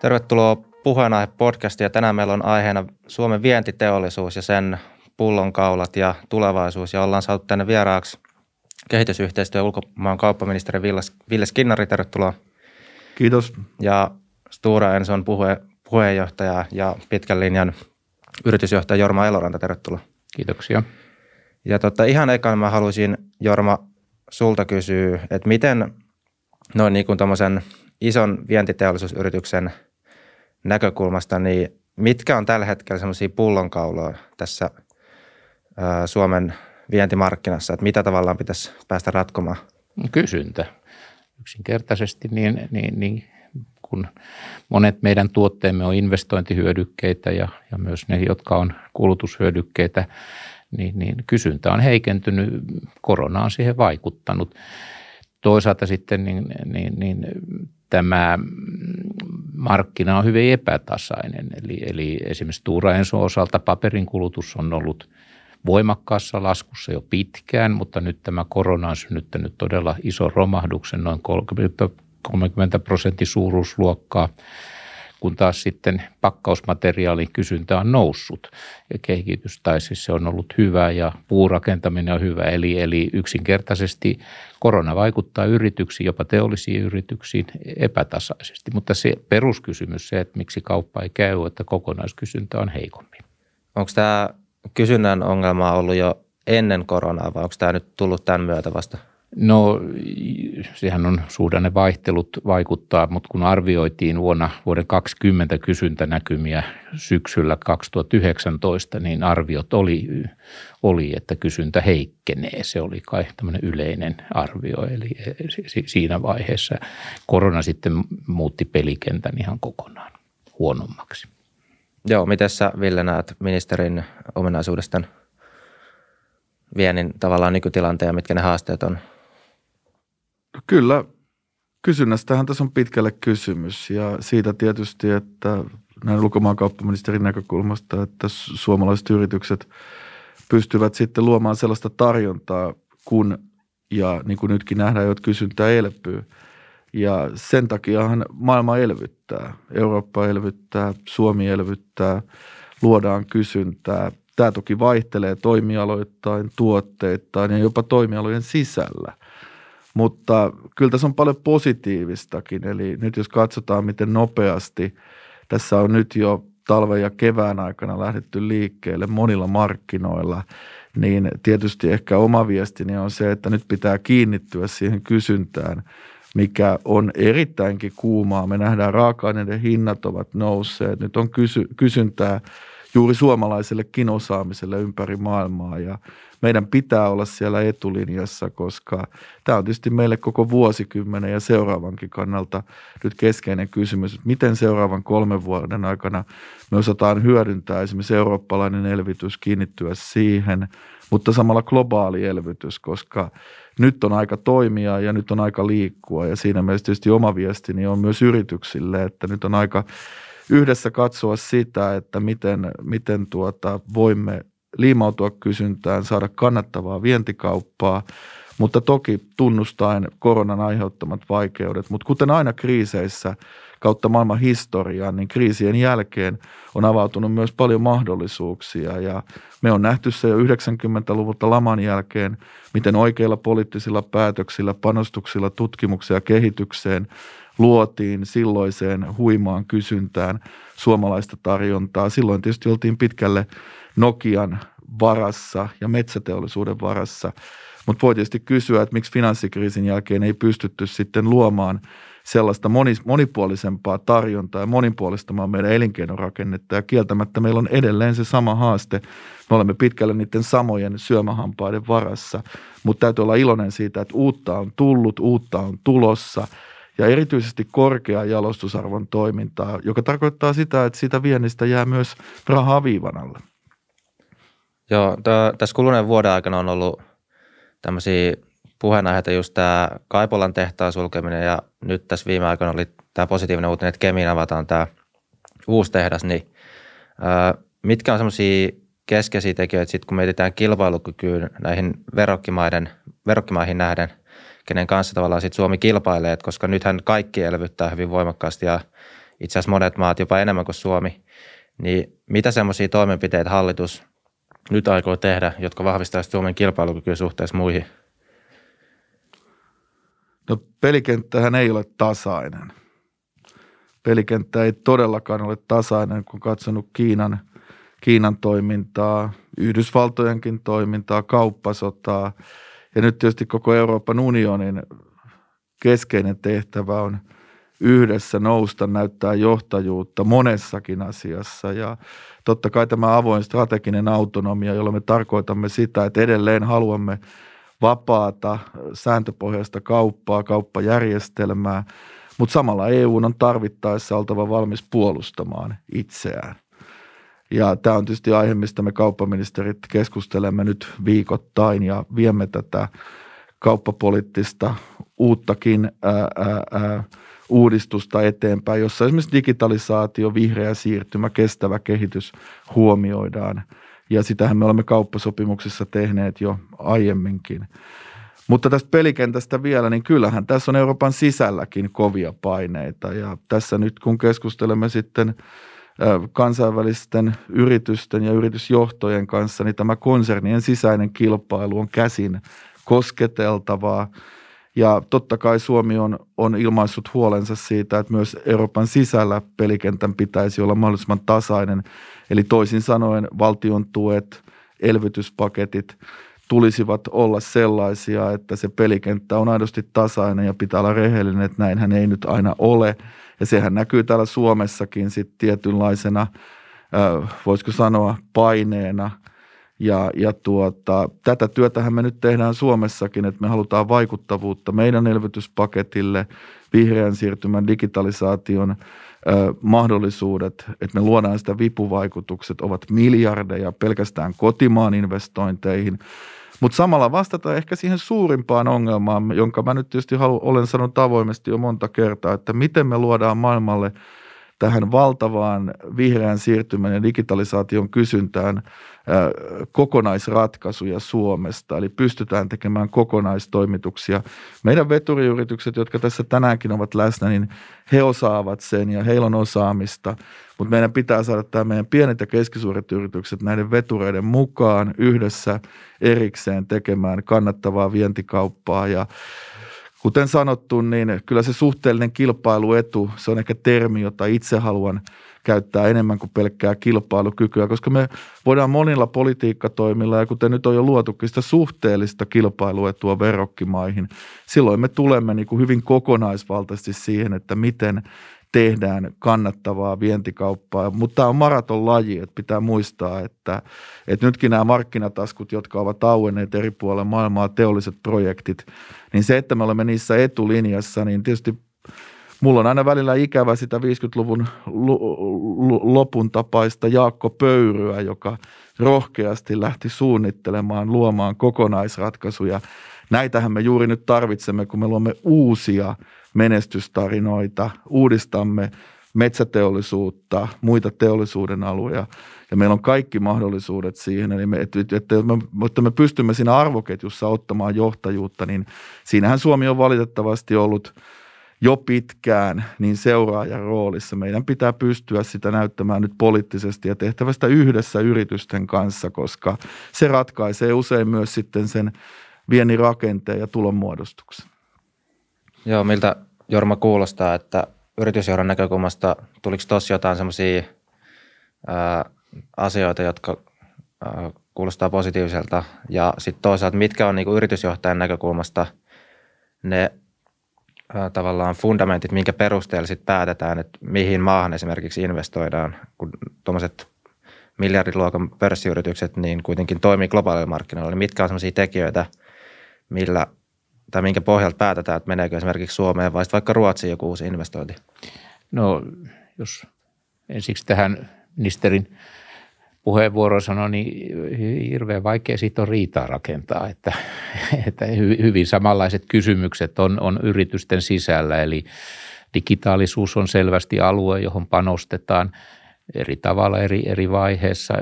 Tervetuloa Puheenaihe-podcastiin ja tänään meillä on aiheena Suomen vientiteollisuus ja sen pullonkaulat ja tulevaisuus. Ja ollaan saatu tänne vieraaksi kehitysyhteistyö- ja ulkomaan kauppaministeri Ville Skinnari, tervetuloa. Kiitos. Ja Stora Enson puheenjohtaja ja pitkän linjan yritysjohtaja Jorma Eloranta, tervetuloa. Kiitoksia. Ja ihan ekaan mä haluaisin, Jorma, sulta kysyä, että miten noin niin kuin tommosen ison vientiteollisuusyrityksen näkökulmasta, niin mitkä on tällä hetkellä semmoisia pullonkauloja tässä Suomen vientimarkkinassa, että mitä tavallaan pitäisi päästä ratkomaan? Kysyntä. Yksinkertaisesti niin kun monet meidän tuotteemme on investointihyödykkeitä ja myös ne, jotka on kulutushyödykkeitä, niin kysyntä on heikentynyt, korona on siihen vaikuttanut. Toisaalta sitten niin tämä markkina on hyvin epätasainen, eli esimerkiksi Stora Enson osalta paperin kulutus on ollut voimakkaassa laskussa jo pitkään, mutta nyt tämä korona on synnyttänyt todella ison romahduksen, noin 30% suuruusluokkaa, kun taas sitten pakkausmateriaalin kysyntä on noussut ja kehitys, tai siis se on ollut hyvä ja puurakentaminen on hyvä. Eli yksinkertaisesti korona vaikuttaa yrityksiin, jopa teollisiin yrityksiin epätasaisesti, mutta se peruskysymys, se, että miksi kauppa ei käy, että kokonaiskysyntä on heikompi. Onko tämä kysynnän ongelma ollut jo ennen koronaa vai onko tämä nyt tullut tämän myötä vasta? No, sehän on suhdannevaihtelut vaikuttaa, mutta kun arvioitiin vuoden 2020 kysyntänäkymiä syksyllä 2019, niin arviot oli, että kysyntä heikkenee. Se oli kai tämmöinen yleinen arvio, eli siinä vaiheessa korona sitten muutti pelikentän ihan kokonaan huonommaksi. Joo, miten sä, Ville, näet ministerin ominaisuudesta viennin tavallaan nykytilanteen ja mitkä ne haasteet on? Kyllä, kysynnästähän tässä on pitkälle kysymys ja siitä tietysti, että näin ulkomaankauppaministerin näkökulmasta, että suomalaiset yritykset pystyvät sitten luomaan sellaista tarjontaa, kun ja niin kuin nytkin nähdään, että kysyntä elpyy. Ja sen takiahan maailma elvyttää, Eurooppa elvyttää, Suomi elvyttää, luodaan kysyntää. Tämä toki vaihtelee toimialoittain, tuotteittain ja jopa toimialojen sisällä. Mutta kyllä tässä on paljon positiivistakin, eli nyt jos katsotaan, miten nopeasti tässä on nyt jo talven ja kevään aikana lähdetty liikkeelle monilla markkinoilla, niin tietysti ehkä oma viestini on se, että nyt pitää kiinnittyä siihen kysyntään, mikä on erittäinkin kuumaa. Me nähdään, raaka-aineiden hinnat ovat nousseet, nyt on kysyntää juuri suomalaisellekin osaamiselle ympäri maailmaa ja meidän pitää olla siellä etulinjassa, koska tämä on tietysti meille koko vuosikymmenen ja seuraavankin kannalta nyt keskeinen kysymys, että miten seuraavan 3 vuoden aikana me osataan hyödyntää esimerkiksi eurooppalainen elvytys, kiinnittyä siihen, mutta samalla globaali elvytys, koska nyt on aika toimia ja nyt on aika liikkua ja siinä mielessä tietysti oma viestini on myös yrityksille, että nyt on aika yhdessä katsoa sitä, että miten voimme liimautua kysyntään, saada kannattavaa vientikauppaa, mutta toki tunnustaen koronan aiheuttamat vaikeudet. Mutta kuten aina kriiseissä kautta maailman historiaan, niin kriisien jälkeen on avautunut myös paljon mahdollisuuksia ja me on nähty se jo 90-luvulta laman jälkeen, miten oikeilla poliittisilla päätöksillä, panostuksilla tutkimukseen ja kehitykseen luotiin silloiseen huimaan kysyntään suomalaista tarjontaa. Silloin tietysti oltiin pitkälle Nokian varassa ja metsäteollisuuden varassa, mutta voi tietysti kysyä, että miksi finanssikriisin jälkeen ei pystytty sitten luomaan sellaista monipuolisempaa tarjontaa ja monipuolistamaan meidän elinkeinorakennetta ja kieltämättä meillä on edelleen se sama haaste. Me olemme pitkälle niiden samojen syömähampaiden varassa, mutta täytyy olla iloinen siitä, että uutta on tullut, uutta on tulossa. Ja erityisesti korkean jalostusarvon toimintaa, joka tarkoittaa sitä, että sitä viennistä jää myös rahaa viivan alle. Joo, tässä kuluneen vuoden aikana on ollut tämmöisiä puheenaiheita, just tämä Kaipolan tehtaan sulkeminen ja nyt tässä viime aikoina oli tämä positiivinen uutinen, että Kemiin avataan tämä uusi tehdas. Niin, mitkä on semmoisia keskeisiä tekijöitä, sit kun mietitään kilpailukykyyn näihin verokkimaihin nähden, kenen kanssa tavallaan sit Suomi kilpailee, koska nythän kaikki elvyttää hyvin voimakkaasti ja itse asiassa monet maat jopa enemmän kuin Suomi, niin mitä semmoisia toimenpiteitä hallitus nyt aikoo tehdä, jotka vahvistaisivat Suomen kilpailukykyä suhteessa muihin? No pelikenttähän ei ole tasainen. Pelikenttä ei todellakaan ole tasainen, kun katsonut Kiinan toimintaa, Yhdysvaltojenkin toimintaa, kauppasotaa ja nyt tietysti koko Euroopan unionin keskeinen tehtävä on yhdessä nousta, näyttää johtajuutta monessakin asiassa ja totta kai tämä avoin strateginen autonomia, jolla me tarkoitamme sitä, että edelleen haluamme vapaata sääntöpohjaista kauppaa, kauppajärjestelmää, mutta samalla EU:n on tarvittaessa oltava valmis puolustamaan itseään. Ja tämä on tietysti aihe, mistä me kauppaministerit keskustelemme nyt viikoittain ja viemme tätä kauppapoliittista uuttakin uudistusta eteenpäin, jossa esimerkiksi digitalisaatio, vihreä siirtymä, kestävä kehitys huomioidaan. Ja sitähän me olemme kauppasopimuksissa tehneet jo aiemminkin. Mutta tästä pelikentästä vielä, niin kyllähän tässä on Euroopan sisälläkin kovia paineita. Ja tässä nyt kun keskustelemme sitten kansainvälisten yritysten ja yritysjohtojen kanssa, niin tämä konsernien sisäinen kilpailu on käsin kosketeltavaa. Ja totta kai Suomi on ilmaissut huolensa siitä, että myös Euroopan sisällä pelikentän pitäisi olla mahdollisimman tasainen. Eli toisin sanoen valtion tuet, elvytyspaketit tulisivat olla sellaisia, että se pelikenttä on aidosti tasainen ja pitää olla rehellinen, että näinhän ei nyt aina ole. Ja sehän näkyy täällä Suomessakin sitten tietynlaisena, voisiko sanoa, paineena. Tätä työtähän me nyt tehdään Suomessakin, että me halutaan vaikuttavuutta meidän elvytyspaketille, vihreän siirtymän, digitalisaation mahdollisuudet, että me luodaan sitä vipuvaikutukset, ovat miljardeja pelkästään kotimaan investointeihin. Mutta samalla vastata ehkä siihen suurimpaan ongelmaan, jonka mä nyt tietysti olen sanonut avoimesti jo monta kertaa, että miten me luodaan maailmalle tähän valtavaan vihreän siirtymän ja digitalisaation kysyntään kokonaisratkaisuja Suomesta. Eli pystytään tekemään kokonaistoimituksia. Meidän veturiyritykset, jotka tässä tänäänkin ovat läsnä, niin he osaavat sen ja heillä on osaamista. Mutta meidän pitää saada tämä meidän pienet ja keskisuuret yritykset näiden vetureiden mukaan yhdessä erikseen tekemään kannattavaa vientikauppaa ja kuten sanottu, niin kyllä se suhteellinen kilpailuetu, se on ehkä termi, jota itse haluan käyttää enemmän kuin pelkkää kilpailukykyä, koska me voidaan monilla politiikkatoimilla ja kuten nyt on jo luotukin sitä suhteellista kilpailuetua verrokkimaihin, silloin me tulemme niin kuin hyvin kokonaisvaltaisesti siihen, että miten tehdään kannattavaa vientikauppaa, mutta tämä on maratonlaji, että pitää muistaa, että nytkin nämä markkinataskut, jotka ovat auenneet eri puolilla maailmaa, teolliset projektit, niin se, että me olemme niissä etulinjassa, niin tietysti mulla on aina välillä ikävä sitä 50-luvun lopun tapaista Jaakko Pöyryä, joka rohkeasti lähti suunnittelemaan, luomaan kokonaisratkaisuja. Näitähän me juuri nyt tarvitsemme, kun me luomme uusia menestystarinoita, uudistamme metsäteollisuutta, muita teollisuuden alueja ja meillä on kaikki mahdollisuudet siihen, eli me pystymme siinä arvoketjussa ottamaan johtajuutta, niin siinähän Suomi on valitettavasti ollut jo pitkään niin seuraajan roolissa. Meidän pitää pystyä sitä näyttämään nyt poliittisesti ja tehtävästä yhdessä yritysten kanssa, koska se ratkaisee usein myös sitten sen viennin rakenteen ja tulonmuodostuksen. Joo, miltä Jorma kuulostaa, että yritysjohdon näkökulmasta tuliko tossa jotain semmoisia asioita, jotka kuulostaa positiiviselta ja sitten toisaalta mitkä on niinku yritysjohtajan näkökulmasta ne tavallaan fundamentit, minkä perusteella sitten päätetään, että mihin maahan esimerkiksi investoidaan, kun tuommoiset miljardiluokan pörssiyritykset niin kuitenkin toimii globaalilla markkinoilla, niin mitkä on semmoisia tekijöitä, millä tai minkä pohjalta päätetään, että meneekö esimerkiksi Suomeen vai vaikka Ruotsiin joku uusi investointi? No, jos ensiksi tähän ministerin puheenvuoroon sanoi, niin hirveän vaikea siitä on riitaa rakentaa, että hyvin samanlaiset kysymykset on yritysten sisällä, eli digitaalisuus on selvästi alue, johon panostetaan eri tavalla eri vaiheessa,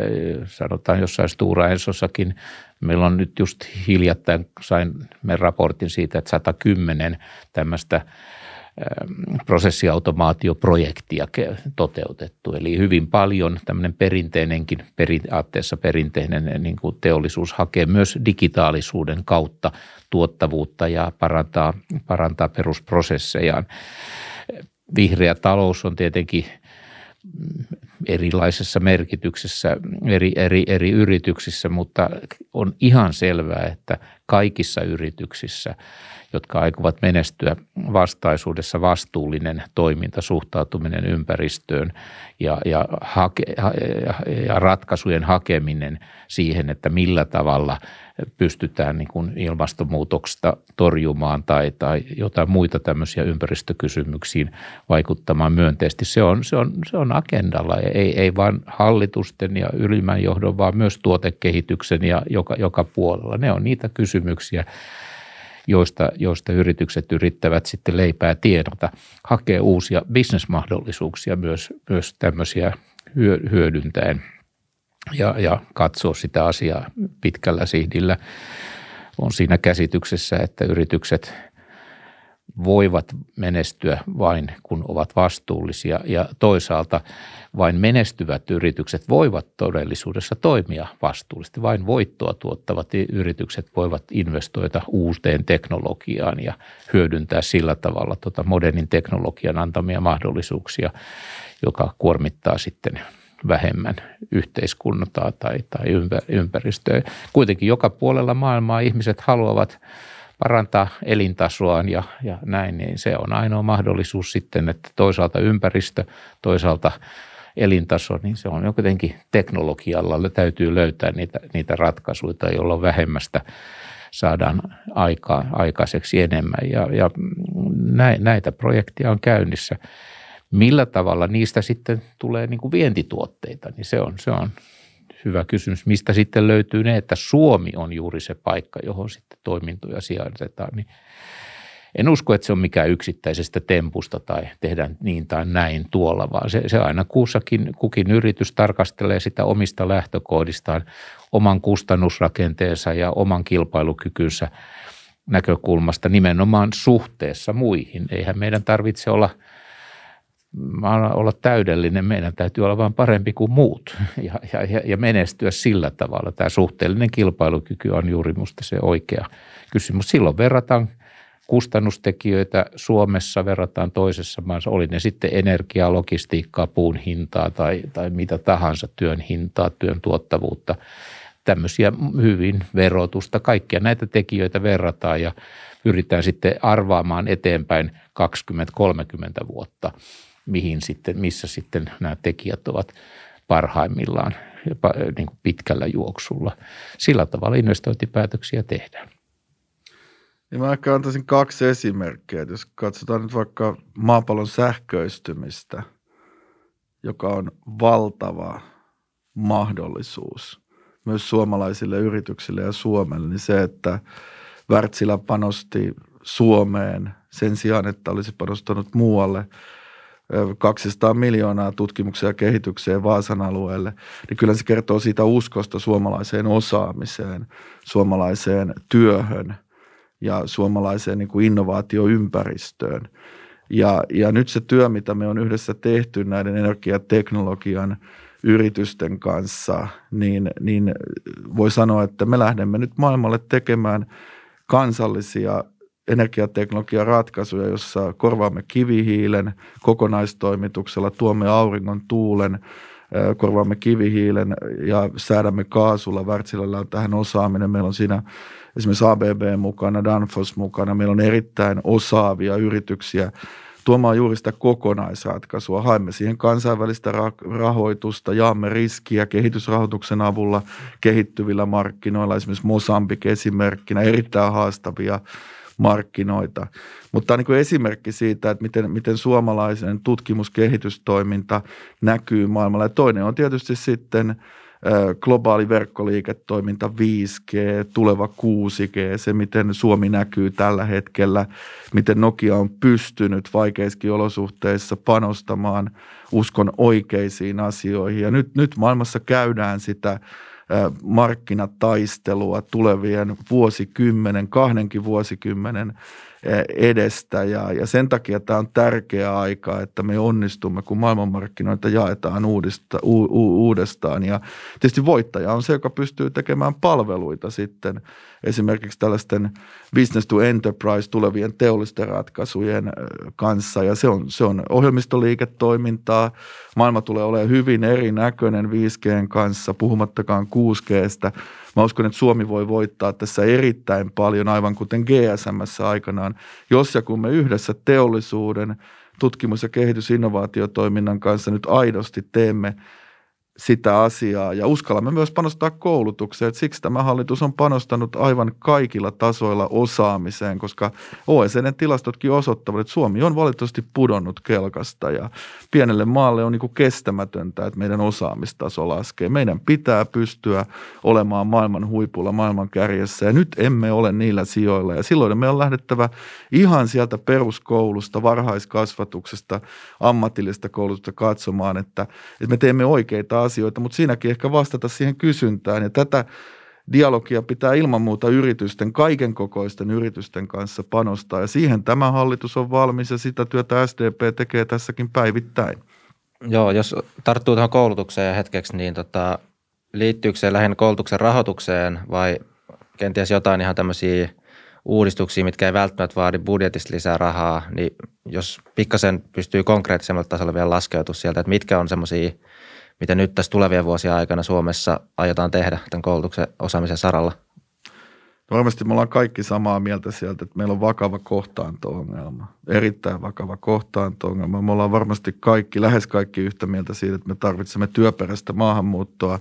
sanotaan jossain Stora Ensossakin. Meillä on nyt just hiljattain, saimme raportin siitä, että 110 tämmöistä prosessiautomaatioprojektia toteutettu. Eli hyvin paljon tämmöinen perinteinenkin, periaatteessa perinteinen niin kuin teollisuus hakee myös digitaalisuuden kautta tuottavuutta ja parantaa perusprosessejaan. Vihreä talous on tietenkin erilaisessa merkityksessä eri yrityksissä, mutta on ihan selvää, että kaikissa yrityksissä, jotka aikovat menestyä vastaisuudessa, vastuullinen toiminta, suhtautuminen ympäristöön ja ratkaisujen hakeminen siihen, että millä tavalla pystytään niin kuin ilmastonmuutoksesta torjumaan tai jotain muita tämmöisiä ympäristökysymyksiin vaikuttamaan myönteisesti. Se on agendalla, ei vain hallitusten ja ylimmän johdon, vaan myös tuotekehityksen ja joka puolella. Ne on niitä kysymyksiä, joista yritykset yrittävät sitten leipää tienata, hakee uusia bisnesmahdollisuuksia myös tämmöisiä hyödyntäen ja katsoo sitä asiaa pitkällä sihdillä. On siinä käsityksessä, että yritykset voivat menestyä vain, kun ovat vastuullisia, ja toisaalta vain menestyvät yritykset voivat todellisuudessa toimia vastuullisesti. Vain voittoa tuottavat yritykset voivat investoida uuteen teknologiaan ja hyödyntää sillä tavalla modernin teknologian antamia mahdollisuuksia, joka kuormittaa sitten vähemmän yhteiskuntaa tai ympäristöä. Kuitenkin joka puolella maailmaa ihmiset haluavat parantaa elintasoaan ja näin, niin se on ainoa mahdollisuus sitten, että toisaalta ympäristö, toisaalta elintaso, niin se on jotenkin teknologialla, täytyy löytää niitä ratkaisuja, jolloin vähemmästä saadaan aikaiseksi enemmän ja näitä projekteja on käynnissä. Millä tavalla niistä sitten tulee niin kuin vientituotteita, niin se on hyvä kysymys. Mistä sitten löytyy ne, että Suomi on juuri se paikka, johon sitten toimintoja sijaitetaan. Niin en usko, että se on mikään yksittäisestä tempusta tai tehdään niin tai näin tuolla, vaan se aina kukin yritys tarkastelee sitä omista lähtökohdistaan, oman kustannusrakenteensa ja oman kilpailukykynsä näkökulmasta nimenomaan suhteessa muihin. Eihän meidän tarvitse olla täydellinen, meidän täytyy olla vain parempi kuin muut ja menestyä sillä tavalla. Tämä suhteellinen kilpailukyky on juuri minusta se oikea kysymys. Silloin verrataan kustannustekijöitä Suomessa, verrataan toisessa maassa, oli ne sitten energiaa, logistiikkaa, puun hintaa tai mitä tahansa, työn hintaa, työn tuottavuutta, tämmöisiä hyvin verotusta, kaikkia näitä tekijöitä verrataan ja pyritään sitten arvaamaan eteenpäin 20-30 vuotta. missä sitten nämä tekijät ovat parhaimmillaan niin kuin pitkällä juoksulla. Sillä tavalla investointipäätöksiä tehdään. Ja mä ehkä antaisin kaksi esimerkkiä. Jos katsotaan nyt vaikka maapallon sähköistymistä, joka on valtava mahdollisuus myös suomalaisille yrityksille ja Suomelle, niin se, että Wärtsilä panosti Suomeen sen sijaan, että olisi panostanut muualle, 200 miljoonaa tutkimuksia ja kehitykseen Vaasan alueelle, niin kyllä se kertoo siitä uskosta suomalaiseen osaamiseen, suomalaiseen työhön ja suomalaiseen niin kuin innovaatioympäristöön. Ja nyt se työ, mitä me on yhdessä tehty näiden energiateknologian yritysten kanssa, niin voi sanoa, että me lähdemme nyt maailmalle tekemään kansallisia energiateknologiaratkaisuja, jossa korvaamme kivihiilen kokonaistoimituksella, tuomme auringon tuulen, korvaamme kivihiilen ja säädämme kaasulla. Wärtsilällä on tähän osaaminen. Meillä on siinä esimerkiksi ABB mukana, Danfoss mukana. Meillä on erittäin osaavia yrityksiä tuomaan juuri sitä kokonaisratkaisua. Haemme siihen kansainvälistä rahoitusta, jaamme riskiä kehitysrahoituksen avulla kehittyvillä markkinoilla. Esimerkiksi Mosambik esimerkkinä, erittäin haastavia markkinoita. Mutta tämä on niin kuin esimerkki siitä, että miten suomalaisen tutkimuskehitystoiminta näkyy maailmalla. Ja toinen on tietysti sitten globaali verkkoliiketoiminta 5G, tuleva 6G, se miten Suomi näkyy tällä hetkellä, miten Nokia on pystynyt vaikeissakin olosuhteissa panostamaan uskon oikeisiin asioihin. Ja nyt maailmassa käydään sitä markkinataistelua tulevien 10-20 vuosikymmenen edestä ja sen takia tämä on tärkeä aika, että me onnistumme, kun maailmanmarkkinoita jaetaan uudestaan ja tietysti voittaja on se, joka pystyy tekemään palveluita sitten esimerkiksi tällaisten business to enterprise tulevien teollisten ratkaisujen kanssa ja se on ohjelmistoliiketoimintaa, maailma tulee olemaan hyvin erinäköinen 5G:n kanssa, puhumattakaan 6G:stä. Mä uskon, että Suomi voi voittaa tässä erittäin paljon, aivan kuten GSM:ssä aikanaan, jos ja kun me yhdessä teollisuuden, tutkimus- ja kehitysinnovaatiotoiminnan kanssa nyt aidosti teemme sitä asiaa ja uskallamme myös panostaa koulutukseen. Siksi tämä hallitus on panostanut aivan kaikilla tasoilla osaamiseen, koska OECD:n tilastotkin osoittavat, että Suomi on valitettavasti pudonnut kelkasta ja pienelle maalle on niin kestämätöntä, että meidän osaamistaso laskee. Meidän pitää pystyä olemaan maailman huipulla, maailman kärjessä ja nyt emme ole niillä sijoilla ja silloin me on lähdettävä ihan sieltä peruskoulusta, varhaiskasvatuksesta, ammatillisesta koulutusta katsomaan, että me teemme oikeita asioita, mutta siinäkin ehkä vastata siihen kysyntään ja tätä dialogia pitää ilman muuta yritysten, kaiken kokoisten yritysten kanssa panostaa ja siihen tämä hallitus on valmis ja sitä työtä SDP tekee tässäkin päivittäin. Joo, jos tarttuu tähän koulutukseen hetkeksi, niin liittyykö se lähinnä koulutuksen rahoitukseen vai kenties jotain ihan tämmöisiä uudistuksia, mitkä ei välttämättä vaadi budjetista lisää rahaa, niin jos pikkasen pystyy konkreettisemmalta tasolla vielä laskeutua sieltä, että mitkä on semmoisia mitä nyt tässä tulevien vuosien aikana Suomessa aiotaan tehdä tämän koulutuksen osaamisen saralla? Varmasti me ollaan kaikki samaa mieltä sieltä, että meillä on vakava kohtaanto-ongelma, erittäin vakava kohtaanto-ongelma. Me ollaan varmasti kaikki, lähes kaikki yhtä mieltä siitä, että me tarvitsemme työperäistä maahanmuuttoa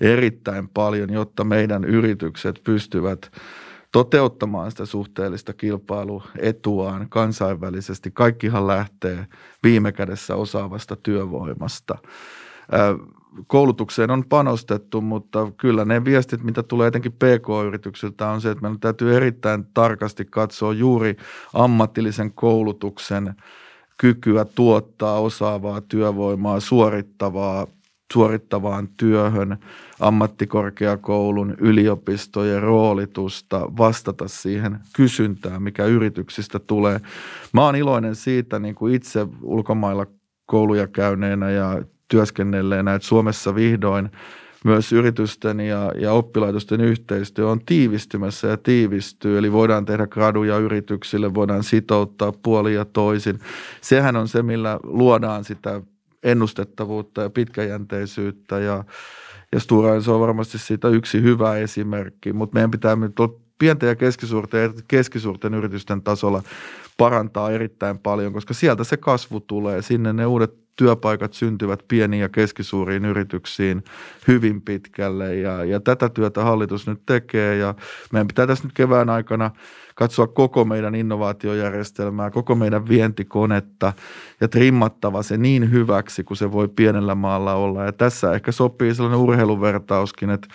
erittäin paljon, jotta meidän yritykset pystyvät toteuttamaan sitä suhteellista kilpailuetuaan kansainvälisesti. Kaikkihan lähtee viime kädessä osaavasta työvoimasta. Koulutukseen on panostettu, mutta kyllä ne viestit, mitä tulee etenkin PK-yrityksiltä on se, että meidän täytyy erittäin tarkasti katsoa juuri ammatillisen koulutuksen kykyä tuottaa osaavaa työvoimaa suorittavaan työhön, ammattikorkeakoulun, yliopistojen roolitusta, vastata siihen kysyntään, mikä yrityksistä tulee. Mä oon iloinen siitä, niin kuin itse ulkomailla kouluja käyneenä ja työskennelleenä, että Suomessa vihdoin myös yritysten ja oppilaitosten yhteistyö on tiivistymässä ja tiivistyy. Eli voidaan tehdä graduja yrityksille, voidaan sitouttaa puolin ja toisin. Sehän on se, millä luodaan sitä ennustettavuutta ja pitkäjänteisyyttä ja Stora Enso on varmasti siitä yksi hyvä esimerkki, mutta meidän pitää pienten ja keskisuurten yritysten tasolla parantaa erittäin paljon, koska sieltä se kasvu tulee, sinne ne uudet työpaikat syntyvät pieniin ja keskisuuriin yrityksiin hyvin pitkälle ja tätä työtä hallitus nyt tekee ja meidän pitää tässä nyt kevään aikana katsoa koko meidän innovaatiojärjestelmää, koko meidän vientikonetta ja trimmattava se niin hyväksi, kuin se voi pienellä maalla olla ja tässä ehkä sopii sellainen urheiluvertauskin, että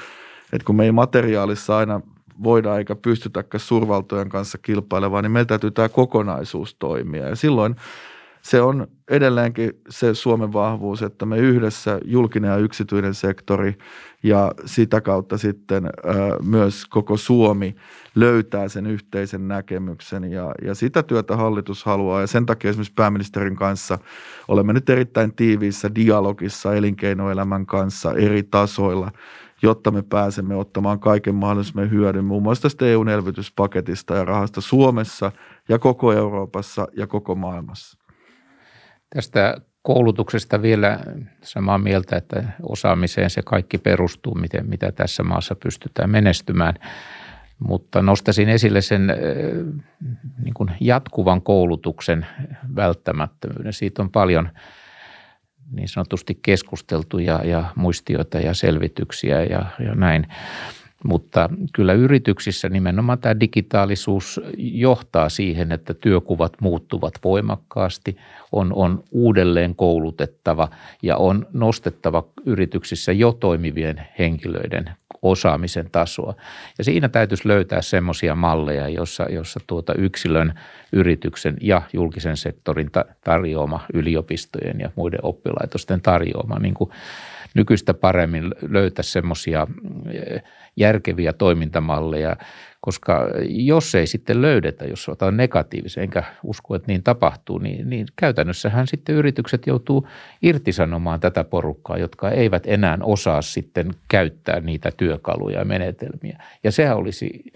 kun me ei materiaalissa aina voidaan eikä pystytäkään suurvaltojen kanssa kilpailemaan, niin meillä täytyy tämä kokonaisuus toimia ja silloin se on edelleenkin se Suomen vahvuus, että me yhdessä julkinen ja yksityinen sektori ja sitä kautta sitten myös koko Suomi löytää sen yhteisen näkemyksen ja sitä työtä hallitus haluaa ja sen takia esimerkiksi pääministerin kanssa olemme nyt erittäin tiiviissä dialogissa elinkeinoelämän kanssa eri tasoilla, jotta me pääsemme ottamaan kaiken mahdollisen hyödyn muun muassa tästä EU:n elvytyspaketista ja rahasta Suomessa ja koko Euroopassa ja koko maailmassa. Tästä koulutuksesta vielä samaa mieltä, että osaamiseen se kaikki perustuu, mitä tässä maassa pystytään menestymään, mutta nostaisin esille sen niin kuin jatkuvan koulutuksen välttämättömyyden. Siitä on paljon niin sanotusti keskusteltu ja muistioita ja selvityksiä ja näin, mutta kyllä yrityksissä nimenomaan tämä digitaalisuus johtaa siihen, että työkuvat muuttuvat voimakkaasti, on uudelleen koulutettava ja on nostettava yrityksissä jo toimivien henkilöiden osaamisen tasoa. Ja siinä täytyisi löytää semmoisia malleja, jossa yksilön, yrityksen ja julkisen sektorin tarjoama, yliopistojen ja muiden oppilaitosten tarjoama, niin kuin nykyistä paremmin löytää semmoisia järkeviä toimintamalleja, Koska jos ei sitten löydetä, jos otetaan negatiivisen, enkä usko, että niin tapahtuu, niin käytännössähän sitten yritykset joutuu irtisanomaan tätä porukkaa, jotka eivät enää osaa sitten käyttää niitä työkaluja ja menetelmiä. Ja sehän olisi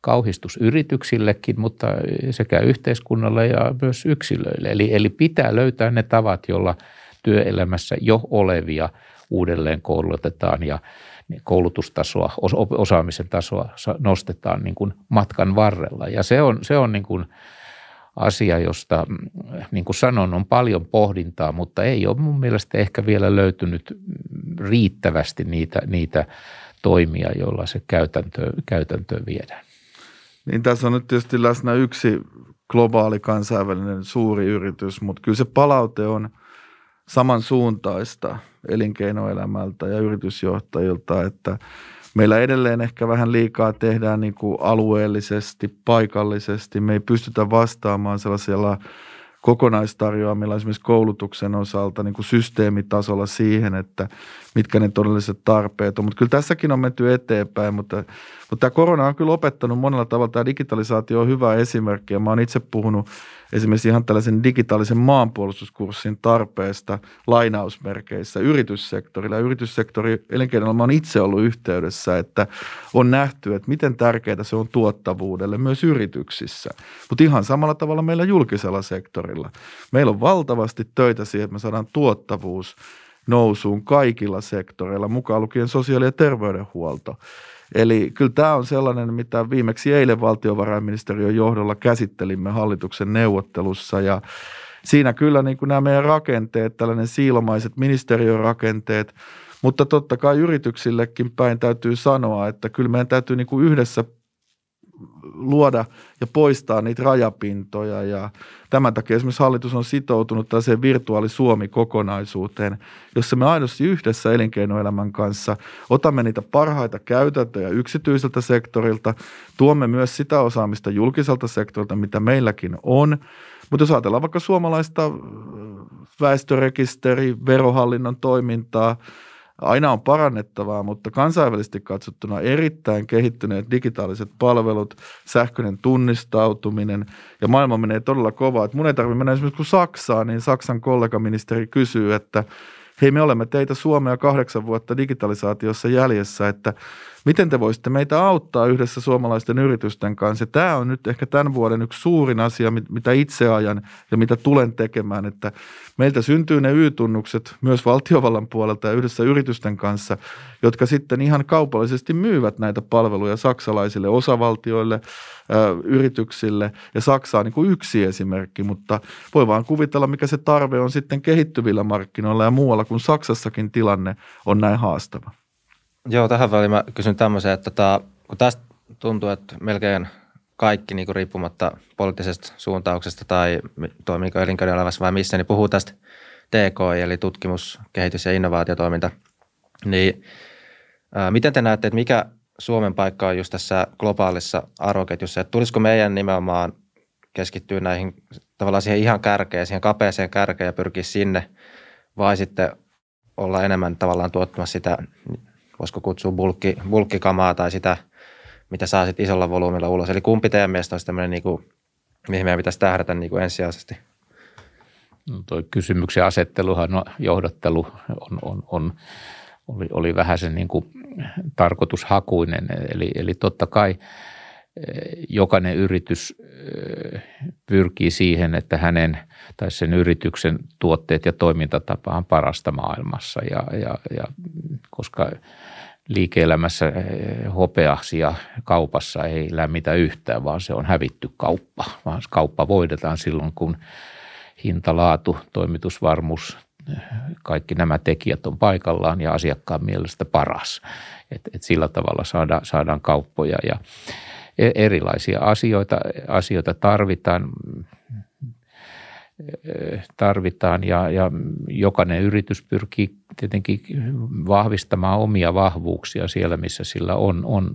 kauhistus yrityksillekin, mutta sekä yhteiskunnalle ja myös yksilöille. Eli pitää löytää ne tavat, joilla työelämässä jo olevia uudelleen koulutetaan ja koulutustasoa, osaamisen tasoa nostetaan niin kuin matkan varrella. Ja se on niin kuin asia, josta niin kuin sanon, on paljon pohdintaa, mutta ei ole mun mielestä ehkä vielä löytynyt riittävästi niitä toimia, joilla se käytäntöön viedään. Niin tässä on nyt tietysti läsnä yksi globaali kansainvälinen suuri yritys, mutta kyllä se palaute on samansuuntaista elinkeinoelämältä ja yritysjohtajilta, että meillä edelleen ehkä vähän liikaa tehdään niin kuin alueellisesti, paikallisesti. Me ei pystytä vastaamaan sellaisella kokonaistarjoamilla esimerkiksi koulutuksen osalta niin kuin systeemitasolla siihen, että mitkä ne todelliset tarpeet on. Mutta kyllä tässäkin on menty eteenpäin, mutta tämä korona on kyllä opettanut monella tavalla. Tämä digitalisaatio on hyvä esimerkki ja mä oon itse puhunut esimerkiksi ihan tällaisen digitaalisen maanpuolustuskurssin tarpeesta lainausmerkeissä yrityssektorilla. Yrityssektori elinkeinoelämä on itse ollut yhteydessä, että on nähty, että miten tärkeää se on tuottavuudelle myös yrityksissä. Mutta ihan samalla tavalla meillä julkisella sektorilla. Meillä on valtavasti töitä siihen, että me saadaan tuottavuus nousuun kaikilla sektoreilla, mukaan lukien sosiaali- ja terveydenhuolto. Eli kyllä tämä on sellainen, mitä viimeksi eilen valtiovarainministeriön johdolla käsittelimme hallituksen neuvottelussa ja siinä kyllä niin kuin nämä meidän rakenteet, tällainen siilomaiset ministeriörakenteet, mutta totta kai yrityksillekin päin täytyy sanoa, että kyllä meidän täytyy niin kuin yhdessä luoda ja poistaa niitä rajapintoja ja tämän takia esimerkiksi hallitus on sitoutunut tällaiseen virtuaali-Suomi-kokonaisuuteen, jossa me aidosti yhdessä elinkeinoelämän kanssa otamme niitä parhaita käytäntöjä yksityiseltä sektorilta, tuomme myös sitä osaamista julkiselta sektorilta, mitä meilläkin on, mutta jos ajatellaan vaikka suomalaista väestörekisteri, verohallinnon toimintaa, aina on parannettavaa, mutta kansainvälisesti katsottuna erittäin kehittyneet digitaaliset palvelut, sähköinen tunnistautuminen ja maailma menee todella kovaa. Mun ei tarvitse mennä esimerkiksi kun Saksaan, niin Saksan kollegaministeri kysyy, että hei me olemme teitä Suomea 8 vuotta digitalisaatiossa jäljessä, että miten te voisitte meitä auttaa yhdessä suomalaisten yritysten kanssa. Tämä on nyt ehkä tämän vuoden yksi suurin asia, mitä itse ajan ja mitä tulen tekemään, että meiltä syntyy ne Y-tunnukset myös valtiovallan puolelta ja yhdessä yritysten kanssa, jotka sitten ihan kaupallisesti myyvät näitä palveluja saksalaisille osavaltioille, yrityksille ja Saksa on niin kuin yksi esimerkki, mutta voi vaan kuvitella, mikä se tarve on sitten kehittyvillä markkinoilla ja muualla, kun Saksassakin tilanne on näin haastava. Joo, tähän väliin mä kysyn tämmöisen, että kun tästä tuntuu, että melkein kaikki niin kuin riippumatta poliittisesta suuntauksesta tai toimiiko elinkeinoelämässä vai missä, niin puhuu tästä TKI eli tutkimus-, kehitys- ja innovaatiotoiminta. Niin miten te näette, että mikä Suomen paikka on just tässä globaalissa arvoketjussa, että tulisiko meidän nimenomaan keskittyä näihin tavallaan siihen ihan kärkeen, siihen kapeaseen kärkeen ja pyrkiä sinne vai sitten olla enemmän tavallaan tuottamassa sitä voisiko kutsua bulkkikamaa tai sitä, mitä saa sitten isolla volyymilla ulos. Eli kumpi teidän mielestä olisi tämmöinen, niin kuin, mihin meidän pitäisi tähdätä niin kuin ensisijaisesti? No toi kysymyksen asetteluhan, johdattelu oli vähän sen niin kuin tarkoitushakuinen. Eli totta kai jokainen yritys pyrkii siihen, että hänen tai sen yrityksen tuotteet ja toimintatapa on parasta maailmassa ja koska liike-elämässä hopeasia kaupassa ei lämmitä yhtään, vaan se on hävitty kauppa, vaan kauppa voidetaan silloin, kun hinta, laatu, toimitusvarmuus, kaikki nämä tekijät on paikallaan ja asiakkaan mielestä paras, et sillä tavalla saadaan kauppoja ja erilaisia asioita tarvitaan ja jokainen yritys pyrkii tietenkin vahvistamaan omia vahvuuksia siellä, missä sillä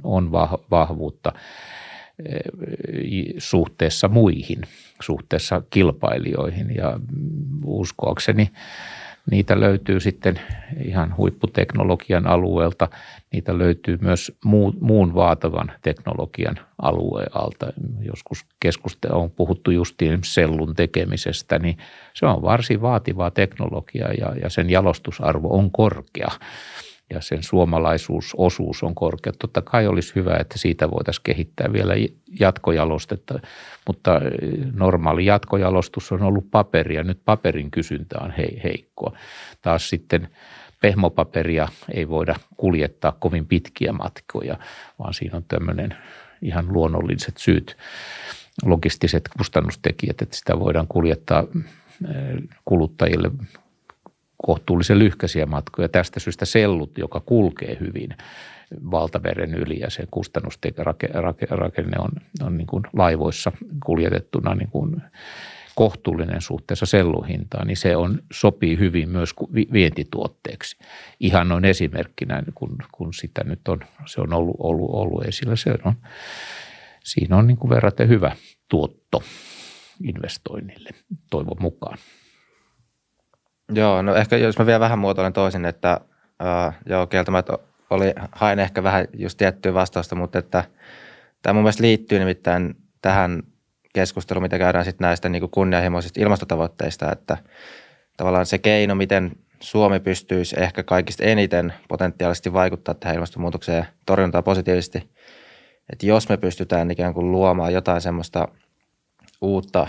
on vahvuutta suhteessa muihin, suhteessa kilpailijoihin ja uskoakseni Niitä löytyy sitten ihan huipputeknologian alueelta, niitä löytyy myös muun vaativan teknologian alueelta. Joskus keskustelua on puhuttu justiin sellun tekemisestä, niin se on varsin vaativaa teknologiaa ja sen jalostusarvo on korkea ja sen suomalaisuusosuus on korkea. Totta kai olisi hyvä, että siitä voitaisiin kehittää vielä jatkojalostetta, mutta normaali jatkojalostus on ollut paperi ja nyt paperin kysyntä on heikkoa. Taas sitten pehmopaperia ei voida kuljettaa kovin pitkiä matkoja, vaan siinä on tämmöinen ihan luonnolliset syyt, logistiset kustannustekijät, että sitä voidaan kuljettaa kuluttajille kohtuullisen lyhkäisiä matkoja. Tästä syystä sellut, joka kulkee hyvin valtameren yli ja se kustannusrakenne on niin kuin laivoissa kuljetettuna niin kuin kohtuullinen suhteessa selluhintaan, niin se sopii hyvin myös vientituotteeksi. Ihan noin esimerkkinä, kun sitä nyt se on ollut esillä. Siinä on niin kuin verraten hyvä tuotto investoinnille toivon mukaan. Joo, no ehkä jos mä vielä vähän muotoilen toisin, että kieltämättä hain ehkä vähän just tiettyä vastausta, mutta että tämä mun mielestä liittyy nimittäin tähän keskusteluun, mitä käydään sitten näistä niin kuin kunnianhimoisista ilmastotavoitteista, että tavallaan se keino, miten Suomi pystyisi ehkä kaikista eniten potentiaalisesti vaikuttaa tähän ilmastonmuutokseen torjuntaan positiivisesti, että jos me pystytään ikään kuin luomaan jotain semmoista uutta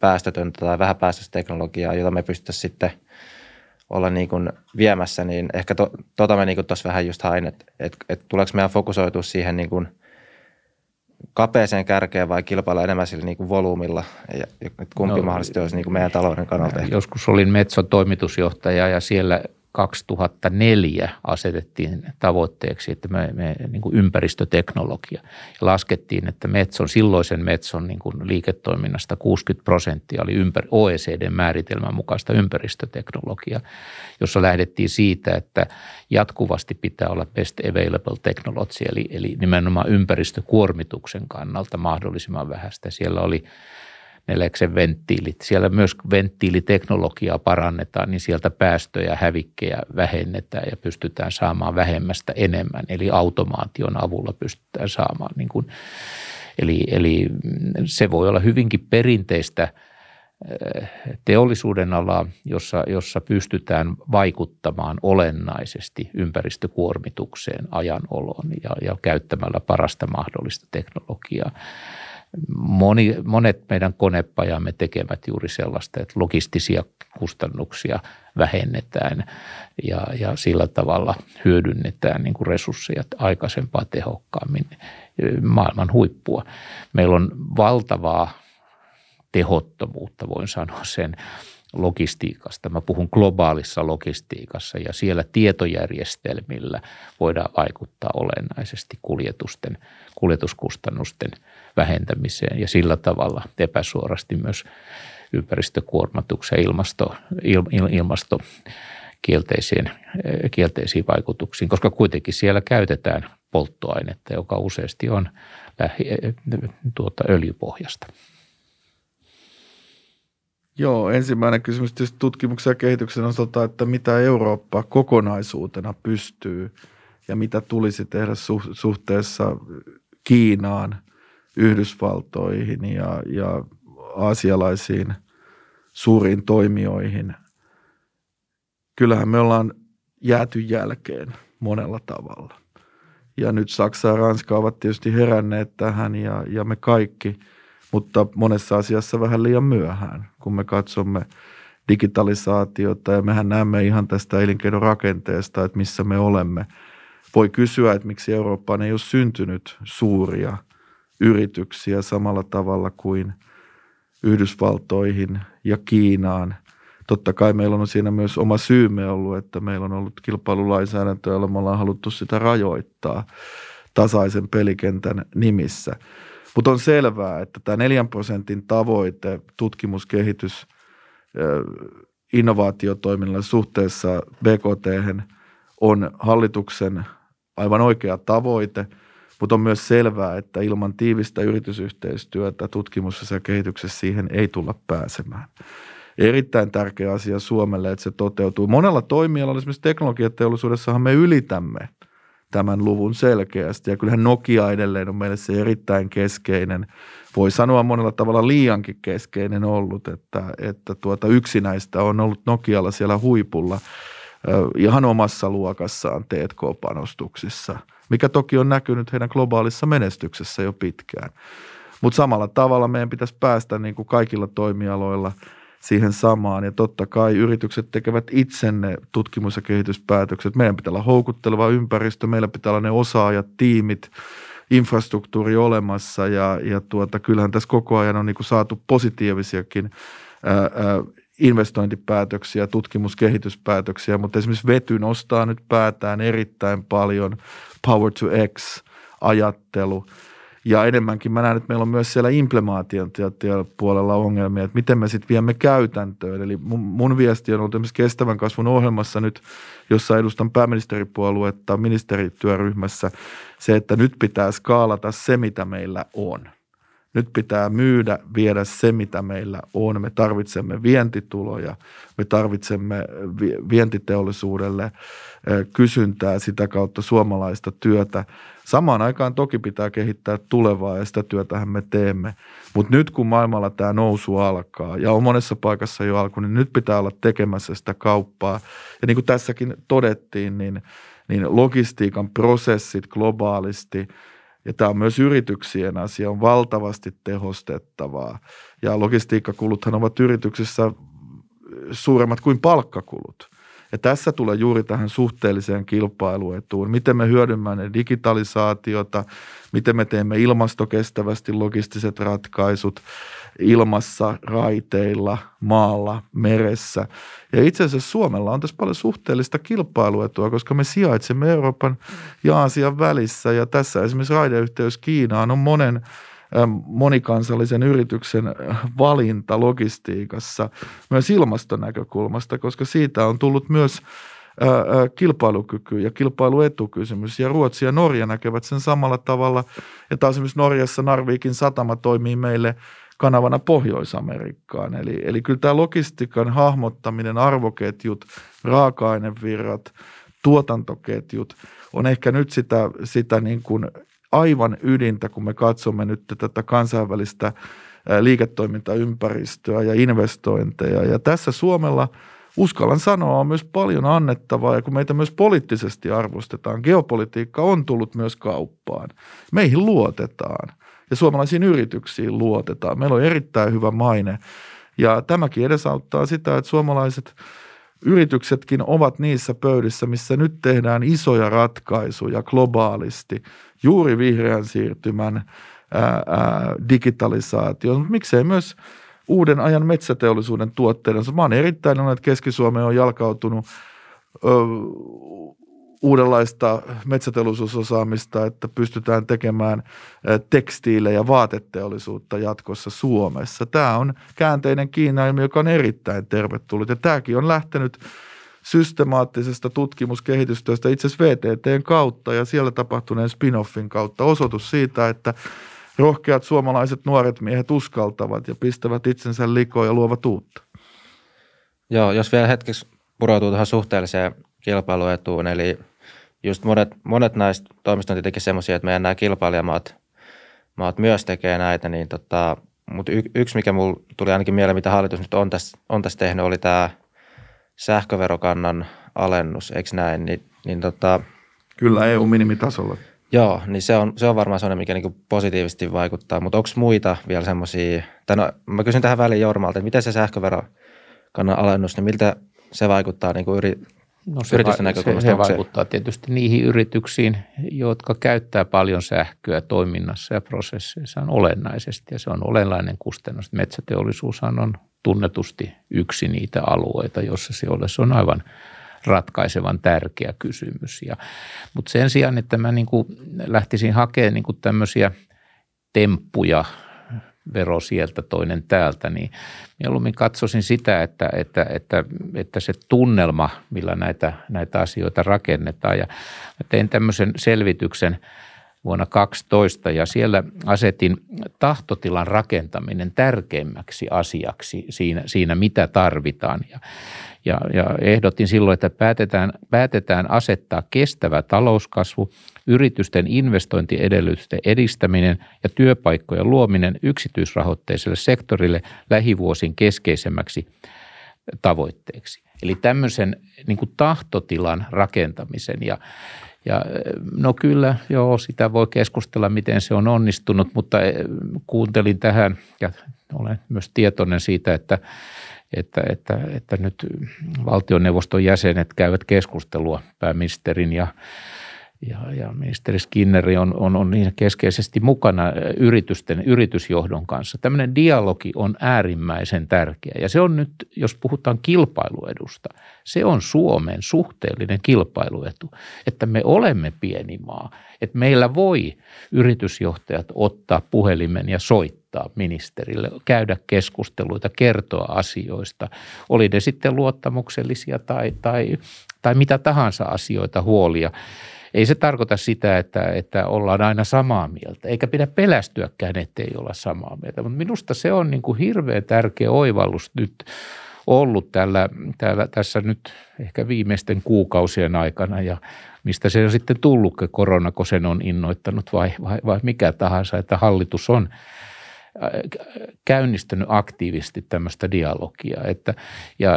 päästötöntä tai vähäpäästöistä teknologiaa, jota me pystyttäisiin sitten olla niin kuin viemässä, niin ehkä tuota me niin tuossa vähän just hain, että tuleeko meidän fokusoitua siihen niin kuin kapeeseen kärkeen vai kilpailla enemmän sillä niin kuin volyymilla, ja kumpi mahdollisesti olisi niin kuin meidän talouden kannalta. Joskus olin Metson toimitusjohtaja ja siellä 2004 asetettiin tavoitteeksi, että me niin kuin ympäristöteknologia. Ja laskettiin, että silloisen Metson niin kuin liiketoiminnasta 60% oli OECD:n määritelmän mukaista ympäristöteknologiaa, jossa lähdettiin siitä, että jatkuvasti pitää olla best available technology, eli nimenomaan ympäristökuormituksen kannalta mahdollisimman vähäistä. Siellä oli Neleksen venttiilit. Siellä myös venttiiliteknologiaa parannetaan, niin sieltä päästöjä, hävikkejä vähennetään ja pystytään saamaan vähemmästä enemmän. Eli automaation avulla pystytään saamaan. Niin kuin, eli se voi olla hyvinkin perinteistä teollisuuden alaa, jossa pystytään vaikuttamaan olennaisesti ympäristökuormitukseen, ajanoloon ja käyttämällä parasta mahdollista teknologiaa. Monet meidän konepajamme tekevät juuri sellaista, että logistisia kustannuksia vähennetään ja sillä tavalla hyödynnetään niin kuin resursseja aikaisempaa tehokkaammin, maailman huippua. Meillä on valtavaa tehottomuutta, voin sanoa sen, logistiikasta. Mä puhun globaalissa logistiikassa ja siellä tietojärjestelmillä voidaan vaikuttaa olennaisesti kuljetuskustannusten vähentämiseen ja sillä tavalla epäsuorasti myös ympäristökuormatuksen ilmastokielteisiin vaikutuksiin, koska kuitenkin siellä käytetään polttoainetta, joka useasti on öljypohjasta. Joo, ensimmäinen kysymys tietysti tutkimuksen ja kehityksen osalta, että mitä Eurooppa kokonaisuutena pystyy ja mitä tulisi tehdä suhteessa Kiinaan, Yhdysvaltoihin ja aasialaisiin suuriin toimijoihin. Kyllähän me ollaan jääty jälkeen monella tavalla. Ja nyt Saksa ja Ranska ovat tietysti heränneet tähän ja me kaikki, mutta monessa asiassa vähän liian myöhään, kun me katsomme digitalisaatiota ja mehän näemme ihan tästä elinkeinorakenteesta, että missä me olemme. Voi kysyä, että miksi Eurooppaan ei ole syntynyt suuria yrityksiä samalla tavalla kuin Yhdysvaltoihin ja Kiinaan. Totta kai meillä on siinä myös oma syymme ollut, että meillä on ollut kilpailulainsäädäntöä, jolla me ollaan haluttu sitä rajoittaa tasaisen pelikentän nimissä. Mutta on selvää, että tämä 4% tavoite tutkimuskehitys innovaatiotoiminnalla suhteessa BKT:hen on hallituksen aivan oikea tavoite, mutta on myös selvää, että ilman tiivistä yritysyhteistyötä tutkimuksessa ja kehityksessä siihen ei tulla pääsemään. erittäin tärkeä asia Suomelle, että se toteutuu. Monella toimialalla, esimerkiksi teknologiateollisuudessahan me ylitämme tämän luvun selkeästi. Ja kyllähän Nokia edelleen on meille se erittäin keskeinen, voi sanoa monella tavalla liiankin keskeinen ollut, että yksi näistä on ollut Nokialla siellä huipulla ihan omassa luokassaan T&K-panostuksissa, mikä toki on näkynyt heidän globaalissa menestyksessä jo pitkään. Mutta samalla tavalla meidän pitäisi päästä niin kuin kaikilla toimialoilla siihen samaan. Ja totta kai yritykset tekevät itse ne tutkimus- ja kehityspäätökset. Meidän pitää olla houkutteleva ympäristö, meillä pitää olla ne osaajat, tiimit, infrastruktuuri olemassa. Ja kyllähän tässä koko ajan on niin kuin saatu positiivisiakin investointipäätöksiä, tutkimuskehityspäätöksiä, mutta esimerkiksi vety nostaa nyt päätään erittäin paljon, power to X ajattelu. Ja enemmänkin mä näen, että meillä on myös siellä implementaatiopuolella ongelmia, että miten me sitten viemme käytäntöön. Eli mun viesti on ollut esimerkiksi kestävän kasvun ohjelmassa nyt, jossa edustan pääministeripuoluetta ministerityöryhmässä, se, että nyt pitää skaalata se, mitä meillä on. Nyt pitää viedä se, mitä meillä on. Me tarvitsemme vientituloja, me tarvitsemme vientiteollisuudelle kysyntää sitä kautta suomalaista työtä. Samaan aikaan toki pitää kehittää tulevaa ja sitä työtähän me teemme. Mutta nyt kun maailmalla tämä nousu alkaa ja on monessa paikassa jo alku, niin nyt pitää olla tekemässä sitä kauppaa. Ja niin kuin tässäkin todettiin, niin logistiikan prosessit globaalisti, ja tämä on myös yrityksien asia, on valtavasti tehostettavaa. Ja logistiikkakuluthan ovat yrityksissä suuremmat kuin palkkakulut. Ja tässä tulee juuri tähän suhteelliseen kilpailuetuun. Miten me hyödymme digitalisaatiota, miten me teemme ilmastokestävästi logistiset ratkaisut ilmassa, raiteilla, maalla, meressä. Ja itse asiassa Suomella on tässä paljon suhteellista kilpailuetua, koska me sijaitsemme Euroopan ja Aasian välissä. Ja tässä esimerkiksi raideyhteys Kiinaan on monikansallisen yrityksen valinta logistiikassa myös ilmastonäkökulmasta, koska siitä on tullut myös kilpailukyky ja kilpailuetukysymys. Ja Ruotsi ja Norja näkevät sen samalla tavalla. Ja taas esimerkiksi Norjassa Narvikin satama toimii meille kanavana Pohjois-Amerikkaan. Eli kyllä tämä logistiikan hahmottaminen, arvoketjut, raaka-ainevirrat, tuotantoketjut on ehkä nyt sitä niin kuin aivan ydintä, kun me katsomme nyt tätä kansainvälistä liiketoimintaympäristöä ja investointeja. Ja tässä Suomella, uskallan sanoa, on myös paljon annettavaa ja kun meitä myös poliittisesti arvostetaan, geopolitiikka on tullut myös kauppaan. Meihin luotetaan ja suomalaisiin yrityksiin luotetaan. Meillä on erittäin hyvä maine ja tämäkin edesauttaa sitä, että suomalaiset yrityksetkin ovat niissä pöydissä, missä nyt tehdään isoja ratkaisuja globaalisti, juuri vihreän siirtymän digitalisaation, mutta miksei myös uuden ajan metsäteollisuuden tuotteiden. Mä oon erittäin onnellinen, että Keski-Suomeen on jalkautunut uudenlaista metsäteollisuusosaamista, että pystytään tekemään tekstiile- ja vaateteollisuutta jatkossa Suomessa. Tämä on käänteinen Kiina-ilmiö, joka on erittäin tervetullut ja tämäkin on lähtenyt systemaattisesta tutkimuskehitystyöstä itse asiassa VTT:n kautta ja siellä tapahtuneen spin-offin kautta osoitus siitä, että rohkeat suomalaiset nuoret miehet uskaltavat ja pistävät itsensä likoon ja luovat uutta. Joo, jos vielä hetkeksi purautuu tähän suhteelliseen kilpailuetuun, eli just monet näistä toimista on tietenkin semmoisia, että meidän nämä kilpailijamaat myös tekee näitä, niin mutta yksi, mikä mulla tuli ainakin mieleen, mitä hallitus nyt on tässä tehnyt, oli tämä sähköverokannan alennus, eikö näin? Kyllä EU-minimitasolla. Joo, niin se on varmaan sellainen, mikä niinku positiivisesti vaikuttaa, mutta onko muita vielä semmoisia, mä kysyn tähän väliin Jormalta, että miten se sähköverokannan alennus, niin miltä se vaikuttaa niinku yritysten näkökulmasta? Se vaikuttaa tietysti niihin yrityksiin, jotka käyttää paljon sähköä toiminnassa ja prosesseissa on olennaisesti ja se on olennainen kustannus. Metsäteollisuushan on tunnetusti yksi niitä alueita, jossa se on aivan ratkaisevan tärkeä kysymys. Mutta sen sijaan, että mä lähtisin hakemaan tämmöisiä temppuja, vero sieltä toinen täältä, niin mieluummin katsoisin sitä, että se tunnelma, millä näitä asioita rakennetaan. Ja tein tämmöisen selvityksen vuonna 2012 ja siellä asetin tahtotilan rakentaminen tärkeimmäksi asiaksi siinä mitä tarvitaan. Ja ehdotin silloin, että päätetään asettaa kestävä talouskasvu, yritysten investointiedellytysten edistäminen ja työpaikkojen luominen yksityisrahoitteiselle sektorille lähivuosien keskeisemmäksi tavoitteeksi. Eli tämmöisen niin kuin tahtotilan rakentamisen ja no kyllä, joo, sitä voi keskustella, miten se on onnistunut, mutta kuuntelin tähän ja olen myös tietoinen siitä, että nyt valtioneuvoston jäsenet käyvät keskustelua pääministerin ja ministeri Skinnari on niin keskeisesti mukana yritysjohdon kanssa. Tämmöinen dialogi on äärimmäisen tärkeä ja se on nyt, jos puhutaan kilpailuedusta, se on Suomen suhteellinen kilpailuetu, että me olemme pieni maa, että meillä voi yritysjohtajat ottaa puhelimen ja soittaa ministerille, käydä keskusteluita, kertoa asioista, oli ne sitten luottamuksellisia tai mitä tahansa asioita, huolia. Ei se tarkoita sitä, että ollaan aina samaa mieltä, eikä pidä pelästyäkään, ettei olla samaa mieltä. Mutta minusta se on niin kuin hirveän tärkeä oivallus nyt ollut tässä nyt ehkä viimeisten kuukausien aikana ja mistä se on sitten tullut, koronako sen on innoittanut vai mikä tahansa, että hallitus on käynnistänyt aktiivisesti tämmöistä dialogia. Ja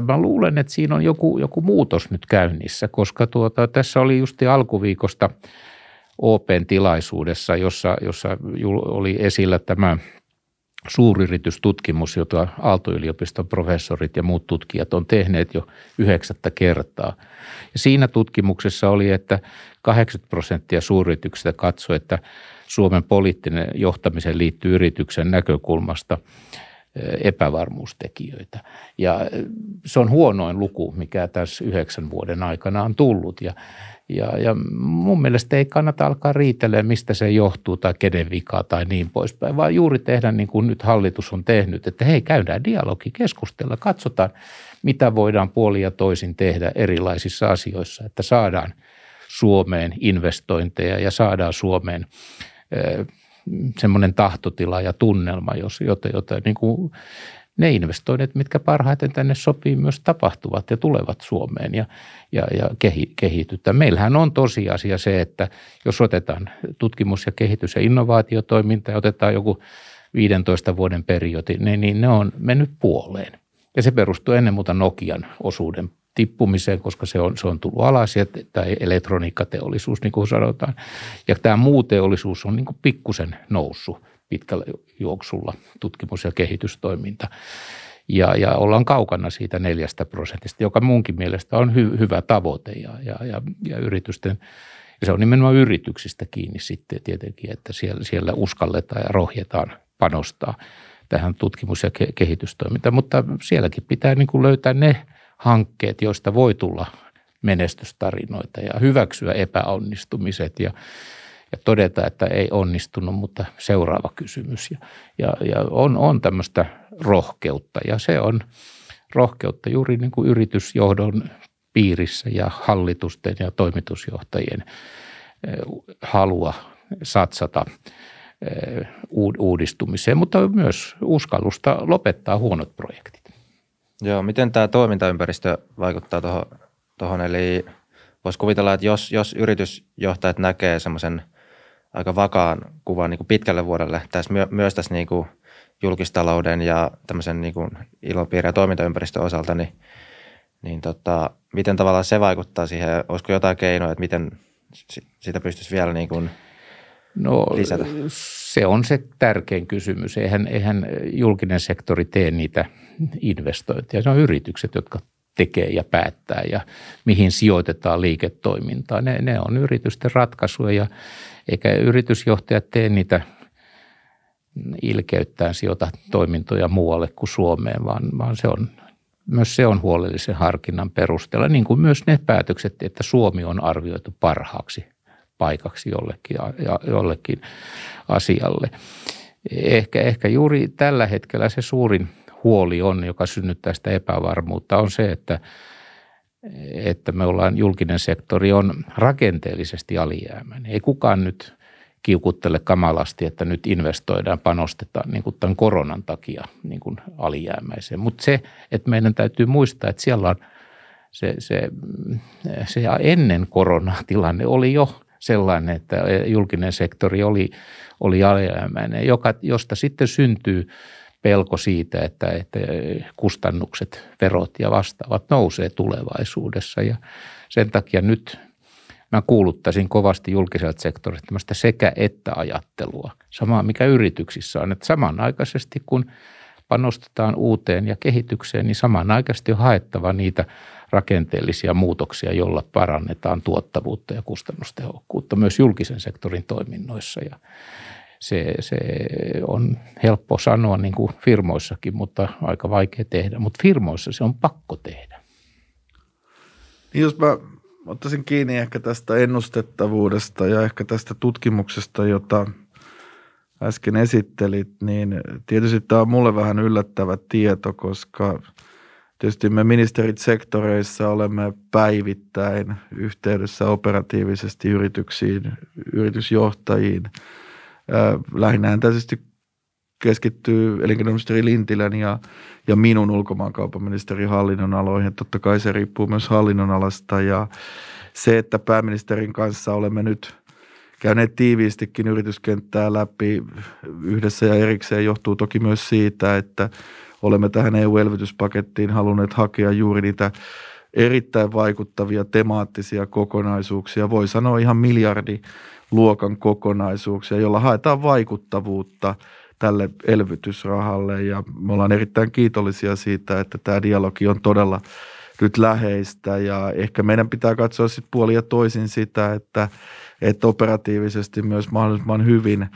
mä luulen, että siinä on joku muutos nyt käynnissä, koska tässä oli juuri alkuviikosta Open tilaisuudessa, jossa oli esillä tämä suuryritystutkimus, jota Aalto-yliopiston professorit ja muut tutkijat on tehneet jo 9. kertaa. Ja siinä tutkimuksessa oli, että 80% suuryrityksistä katsoi, että Suomen poliittinen johtamiseen liittyy yrityksen näkökulmasta epävarmuustekijöitä. Ja se on huonoin luku, mikä tässä 9 vuoden aikana on tullut. Ja mun mielestä ei kannata alkaa riitellä, mistä se johtuu tai kenen vikaa tai niin poispäin, vaan juuri tehdä niin kuin nyt hallitus on tehnyt, että hei, käydään dialogi, keskustella, katsotaan, mitä voidaan puolin ja toisin tehdä erilaisissa asioissa, että saadaan Suomeen investointeja ja saadaan Suomeen semmoinen tahtotila ja tunnelma, jota niin kuin ne investoinnit, mitkä parhaiten tänne sopii, myös tapahtuvat ja tulevat Suomeen ja kehitytään. Meillähän on tosiasia se, että jos otetaan tutkimus- ja kehitys- ja innovaatiotoiminta ja otetaan joku 15 vuoden periodi, niin ne on mennyt puoleen. Ja se perustuu ennen muuta Nokian osuuden tippumiseen, koska se on tullut alas, tai elektroniikkateollisuus, niin kuin sanotaan. Ja tämä muu teollisuus on niin kuin pikkusen noussut pitkällä juoksulla, tutkimus- ja kehitystoiminta. Ja ollaan kaukana siitä 4%, joka munkin mielestä on hyvä tavoite. Ja yritysten, ja se on nimenomaan yrityksistä kiinni sitten tietenkin, että siellä uskalletaan ja rohjetaan panostaa tähän tutkimus- ja kehitystoimintaan. Mutta sielläkin pitää niin kuin löytää ne hankkeet, joista voi tulla menestystarinoita ja hyväksyä epäonnistumiset ja todeta, että ei onnistunut, mutta seuraava kysymys. Ja on tämmöistä rohkeutta ja se on rohkeutta juuri niin kuin yritysjohdon piirissä ja hallitusten ja toimitusjohtajien halua satsata uudistumiseen, mutta myös uskallusta lopettaa huonot projektit. Joo, miten tämä toimintaympäristö vaikuttaa tuohon? Eli voisi kuvitella, että jos yritysjohtajat näkee semmoisen aika vakaan kuvan niin kuin pitkälle vuodelle, tässä myös tässä niin kuin julkistalouden ja tämmöisen niin kuin ilmapiiri- ja toimintaympäristön osalta, niin miten tavallaan se vaikuttaa siihen? Olisiko jotain keinoja, että miten sitä pystyisi vielä niin kuin lisätä? Se on se tärkein kysymys. Eihän julkinen sektori tee niitä investointeja. Ne on yritykset, jotka tekee ja päättää ja mihin sijoitetaan liiketoimintaa. Ne on yritysten ratkaisuja eikä yritysjohtajat tee niitä ilkeyttään sijoita toimintoja muualle kuin Suomeen, vaan se on myös se on huolellisen harkinnan perusteella, niin kuin myös ne päätökset, että Suomi on arvioitu parhaaksi paikaksi jollekin asialle. Ehkä juuri tällä hetkellä se suurin huoli on, joka synnyttää sitä epävarmuutta, on se, että että me ollaan, julkinen sektori on rakenteellisesti alijäämäinen. Ei kukaan nyt kiukuttele kamalasti, että nyt investoidaan, panostetaan niin kuin tämän koronan takia niin kuin alijäämäiseen. Mutta se, että meidän täytyy muistaa, että siellä on se ennen koronatilanne oli jo sellainen, että julkinen sektori oli alijäämäinen, josta sitten syntyy pelko siitä, että kustannukset, verot ja vastaavat nousee tulevaisuudessa. Ja sen takia nyt mä kuuluttaisin kovasti julkiselta sektorilta tämmöistä sekä että ajattelua. Samaa mikä yrityksissä on, että samanaikaisesti kun panostetaan uuteen ja kehitykseen, niin samanaikaisesti on haettava niitä rakenteellisia muutoksia, joilla parannetaan tuottavuutta ja kustannustehokkuutta myös julkisen sektorin toiminnoissa. Ja se on helppo sanoa niin kuin firmoissakin, mutta aika vaikea tehdä. Mutta firmoissa se on pakko tehdä. Niin jos mä ottaisin kiinni ehkä tästä ennustettavuudesta ja ehkä tästä tutkimuksesta, jota äsken esittelit, niin tietysti tämä on mulle vähän yllättävä tieto, koska tietysti me ministerit sektoreissa olemme päivittäin yhteydessä operatiivisesti yrityksiin, yritysjohtajiin. Lähinnähän tietysti keskittyy elinkeinoministeri Lintilän ja minun ulkomaankauppaministerin hallinnonaloihin. Totta kai se riippuu myös hallinnonalasta ja se, että pääministerin kanssa olemme nyt käyneet tiiviistikin yrityskenttää läpi yhdessä ja erikseen johtuu toki myös siitä, että olemme tähän EU-elvytyspakettiin halunneet hakea juuri niitä erittäin vaikuttavia temaattisia kokonaisuuksia, voi sanoa ihan miljardiluokan kokonaisuuksia, jolla haetaan vaikuttavuutta tälle elvytysrahalle ja me ollaan erittäin kiitollisia siitä, että tämä dialogi on todella nyt läheistä ja ehkä meidän pitää katsoa sitten puolia toisin sitä, että operatiivisesti myös mahdollisimman hyvin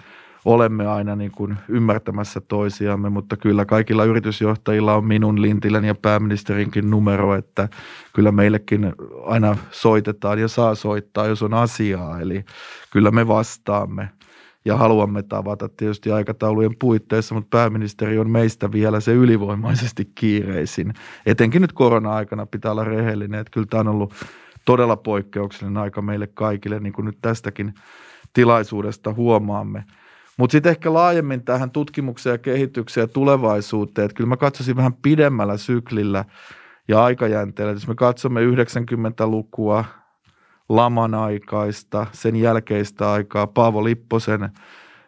olemme aina niin kuin ymmärtämässä toisiamme, mutta kyllä kaikilla yritysjohtajilla on minun, Lintilän ja pääministerinkin numero, että kyllä meillekin aina soitetaan ja saa soittaa, jos on asiaa. Eli kyllä me vastaamme ja haluamme tavata tietysti aikataulujen puitteissa, mutta pääministeri on meistä vielä se ylivoimaisesti kiireisin. Etenkin nyt korona-aikana pitää olla rehellinen, että kyllä tämä on ollut todella poikkeuksellinen aika meille kaikille, niin kuin nyt tästäkin tilaisuudesta huomaamme. Mutta sitten ehkä laajemmin tähän tutkimukseen ja kehitykseen ja tulevaisuuteen, että kyllä mä katsoisin vähän pidemmällä syklillä ja aikajänteellä. Jos me katsomme 90-lukua, laman aikaista, sen jälkeistä aikaa, Paavo Lipposen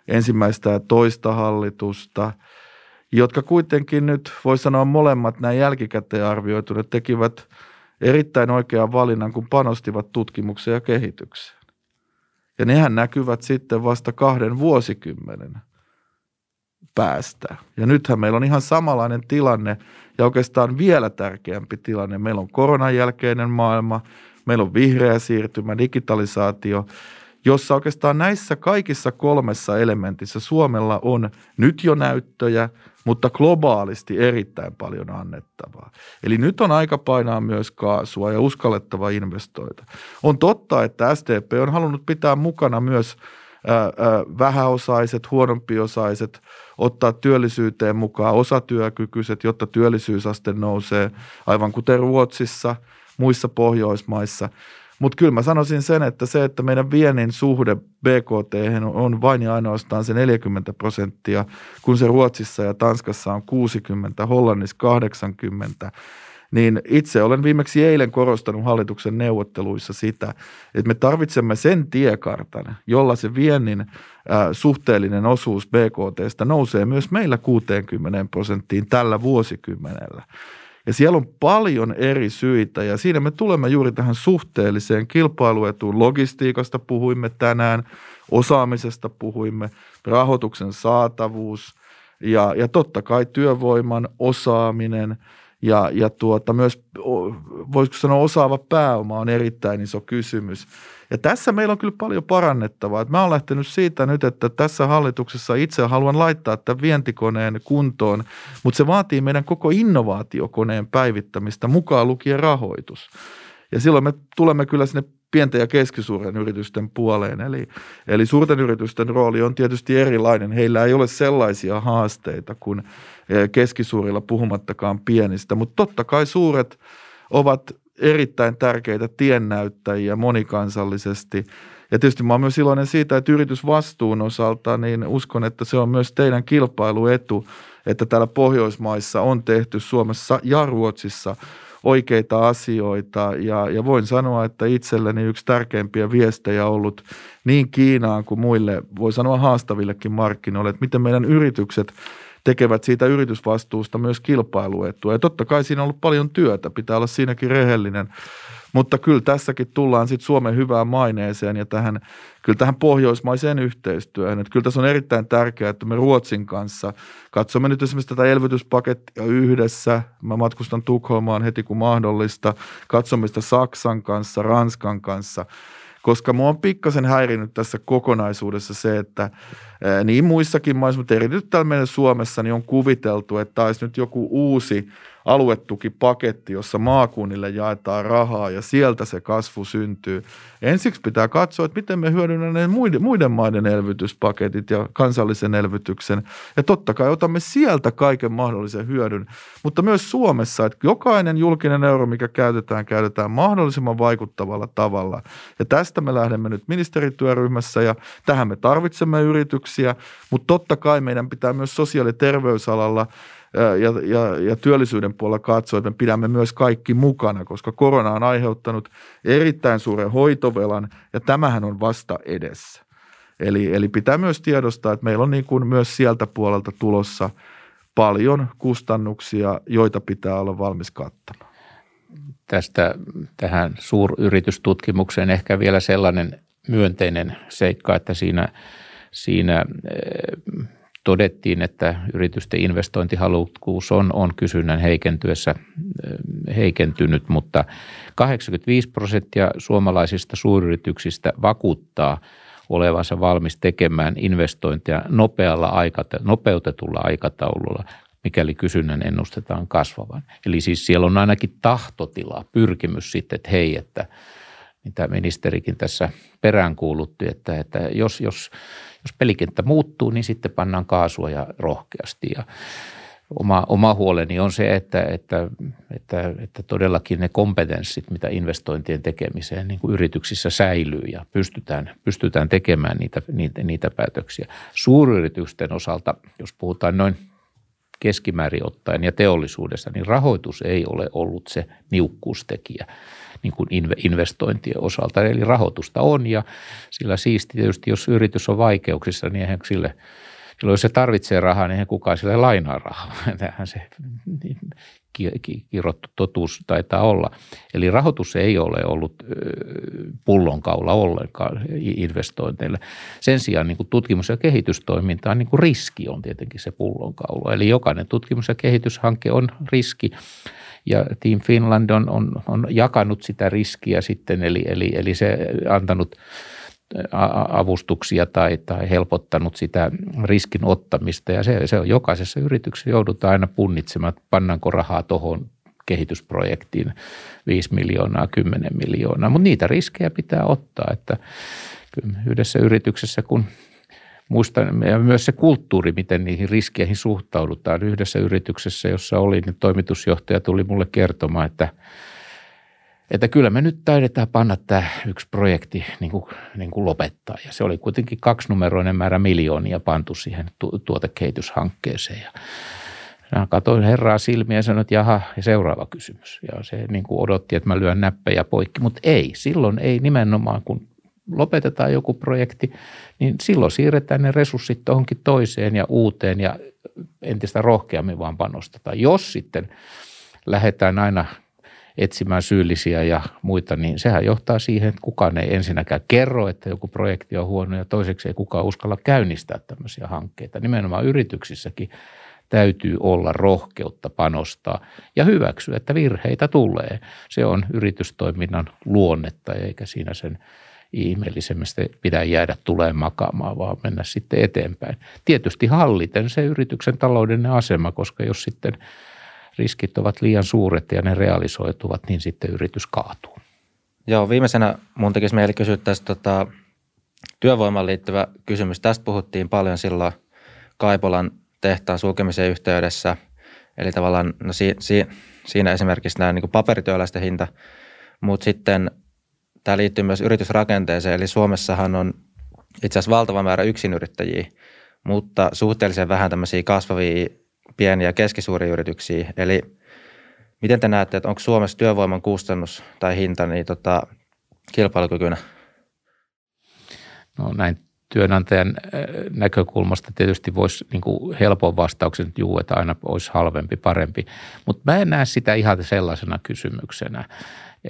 ensimmäistä ja toista hallitusta, jotka kuitenkin nyt voi sanoa molemmat näin jälkikäteen arvioituneet tekivät erittäin oikean valinnan, kun panostivat tutkimukseen ja kehitykseen. Ja nehän näkyvät sitten vasta 2 vuosikymmenen päästä. Ja nythän meillä on ihan samanlainen tilanne ja oikeastaan vielä tärkeämpi tilanne. Meillä on koronan jälkeinen maailma, meillä on vihreä siirtymä, digitalisaatio, jossa oikeastaan näissä kaikissa 3 elementissä Suomella on nyt jo näyttöjä, mutta globaalisti erittäin paljon annettavaa. Eli nyt on aika painaa myös kaasua ja uskallettava investoida. On totta, että SDP on halunnut pitää mukana myös vähäosaiset, huonompiosaiset, ottaa työllisyyteen mukaan osatyökykyiset, jotta työllisyysaste nousee, aivan kuten Ruotsissa, muissa Pohjoismaissa. Mutta kyllä mä sanoisin sen, että se, että meidän viennin suhde BKT on vain ja ainoastaan se 40%, kun se Ruotsissa ja Tanskassa on 60, Hollannissa 80, niin itse olen viimeksi eilen korostanut hallituksen neuvotteluissa sitä, että me tarvitsemme sen tiekartan, jolla se viennin suhteellinen osuus BKT:stä nousee myös meillä 60% tällä vuosikymmenellä. Ja siellä on paljon eri syitä ja siinä me tulemme juuri tähän suhteelliseen kilpailuetuun. Logistiikasta puhuimme tänään, osaamisesta puhuimme, rahoituksen saatavuus ja totta kai työvoiman osaaminen ja myös voisiko sanoa osaava pääoma on erittäin iso kysymys. Ja tässä meillä on kyllä paljon parannettavaa. Mä oon lähtenyt siitä nyt, että tässä hallituksessa itse haluan laittaa tämän vientikoneen kuntoon, mutta se vaatii meidän koko innovaatiokoneen päivittämistä, mukaan lukien rahoitus. Ja silloin me tulemme kyllä sinne pienten ja keskisuuren yritysten puoleen. Eli suurten yritysten rooli on tietysti erilainen. Heillä ei ole sellaisia haasteita kuin keskisuurilla puhumattakaan pienistä, mutta totta kai suuret ovat erittäin tärkeitä tiennäyttäjiä monikansallisesti. Ja tietysti mä oon myös iloinen siitä, että yritysvastuun osalta, niin uskon, että se on myös teidän kilpailuetu, että täällä Pohjoismaissa on tehty Suomessa ja Ruotsissa oikeita asioita. Ja voin sanoa, että itselleni yksi tärkeimpiä viestejä on ollut niin Kiinaan kuin muille, voi sanoa haastavillekin markkinoille, että miten meidän yritykset tekevät siitä yritysvastuusta myös kilpailuetua. Ja totta kai siinä on ollut paljon työtä, pitää olla siinäkin rehellinen. Mutta kyllä tässäkin tullaan sitten Suomen hyvään maineeseen ja tähän pohjoismaiseen yhteistyöhön. Että kyllä tässä on erittäin tärkeää, että me Ruotsin kanssa katsomme nyt esimerkiksi tätä elvytyspakettia yhdessä. Mä matkustan Tukholmaan heti kun mahdollista. Katsomme sitä Saksan kanssa, Ranskan kanssa. Koska minua on pikkasen häirinyt tässä kokonaisuudessa se, että niin muissakin maissa, mutta erityisesti täällä meidän Suomessa, niin on kuviteltu, että olisi nyt joku uusi aluetukipaketti, jossa maakunnille jaetaan rahaa ja sieltä se kasvu syntyy. Ensiksi pitää katsoa, että miten me hyödynnämme muiden maiden elvytyspaketit ja kansallisen elvytyksen. Ja totta kai otamme sieltä kaiken mahdollisen hyödyn, mutta myös Suomessa, että jokainen julkinen euro, mikä käytetään mahdollisimman vaikuttavalla tavalla. Ja tästä me lähdemme nyt ministerityöryhmässä ja tähän me tarvitsemme yrityksiä, mutta totta kai meidän pitää myös sosiaali- ja terveysalalla ja työllisyyden puolella katsoa, että me pidämme myös kaikki mukana, koska korona on aiheuttanut erittäin suuren hoitovelan ja tämähän on vasta edessä. Eli pitää myös tiedostaa, että meillä on niin kuin myös sieltä puolelta tulossa paljon kustannuksia, joita pitää olla valmis kattamaan. Tähän suuryritystutkimukseen ehkä vielä sellainen myönteinen seikka, että siinä todettiin, että yritysten investointihalukkuus on kysynnän heikentyessä heikentynyt, mutta 85% suomalaisista suuryrityksistä vakuuttaa olevansa valmis tekemään investointeja nopeutetulla aikataululla, mikäli kysynnän ennustetaan kasvavan. Eli siis siellä on ainakin tahtotila, pyrkimys sitten, että hei, että mitä ministerikin tässä peräänkuulutti, että jos pelikenttä muuttuu, niin sitten pannaan kaasua ja rohkeasti. Ja oma huoleni on se, että todellakin ne kompetenssit, mitä investointien tekemiseen niin kuin yrityksissä säilyy ja pystytään tekemään niitä päätöksiä. Suuryritysten osalta, jos puhutaan noin keskimäärin ottaen ja teollisuudessa, niin rahoitus ei ole ollut se niukkuustekijä niin kuin investointien osalta. Eli rahoitusta on ja sillä siisti tietysti, jos yritys on vaikeuksissa, niin eihän sille, silloin jos se tarvitsee rahaa, niin eihän kukaan sille lainaa rahaa. Tämähän se kirottu totuus taitaa olla. Eli rahoitus ei ole ollut pullonkaula ollenkaan investointeille. Sen sijaan niin kuin tutkimus- ja kehitystoimintaan niin kuin riski on tietenkin se pullonkaula. Eli jokainen tutkimus- ja kehityshanke on riski. Ja Team Finland on jakanut sitä riskiä sitten, eli se antanut avustuksia tai helpottanut sitä riskin ottamista. Ja se on jokaisessa yrityksessä joudutaan aina punnitsemaan, että pannaanko rahaa tuohon kehitysprojektiin 5 miljoonaa, 10 miljoonaa. Mutta niitä riskejä pitää ottaa, että kyllä yhdessä yrityksessä kun muistan, ja myös se kulttuuri, miten niihin riskeihin suhtaudutaan. Yhdessä yrityksessä, jossa olin, niin toimitusjohtaja tuli mulle kertomaan, että kyllä me nyt taidetaan panna tämä yksi projekti niin kuin lopettaa. Ja se oli kuitenkin 2-numeroinen määrä miljoonia pantu siihen tuotekehityshankkeeseen. Ja katsoin herraa silmiä ja sanoin, että jaha, ja seuraava kysymys. Ja se niin kuin odotti, että mä lyön näppejä poikki, mutta ei. Silloin ei nimenomaan, kun lopetetaan joku projekti, niin silloin siirretään ne resurssit johonkin toiseen ja uuteen ja entistä rohkeammin vaan panostetaan. Jos sitten lähdetään aina etsimään syyllisiä ja muita, niin sehän johtaa siihen, että kukaan ei ensinnäkään kerro, että joku projekti on huono ja toiseksi ei kukaan uskalla käynnistää tämmöisiä hankkeita. Nimenomaan yrityksissäkin täytyy olla rohkeutta panostaa ja hyväksyä, että virheitä tulee. Se on yritystoiminnan luonnetta eikä siinä sen ihmeellisemmästä pidä jäädä tuleen makaamaan, vaan mennä sitten eteenpäin. Tietysti halliten se yrityksen taloudellinen asema, koska jos sitten riskit ovat liian suuret ja ne realisoituvat, niin sitten yritys kaatuu. Joo, viimeisenä mun tekisi mieli kysyä tästä työvoimaan liittyvä kysymys. Tästä puhuttiin paljon silloin Kaipolan tehtaan sulkemisen yhteydessä. Eli tavallaan siinä esimerkiksi nämä niin kuin paperityöläisten hinta Mutta sitten tämä liittyy myös yritysrakenteeseen, eli Suomessahan on itse asiassa valtava määrä yksinyrittäjiä, mutta suhteellisen vähän tämmöisiä kasvavia pieniä ja keskisuuria yrityksiä. Eli miten te näette, että onko Suomessa työvoiman kustannus tai hinta niin kilpailukykynä? No näin työnantajan näkökulmasta tietysti voisi helpon vastauksen, että juu, että aina olisi halvempi, parempi. Mutta mä en näe sitä ihan sellaisena kysymyksenä,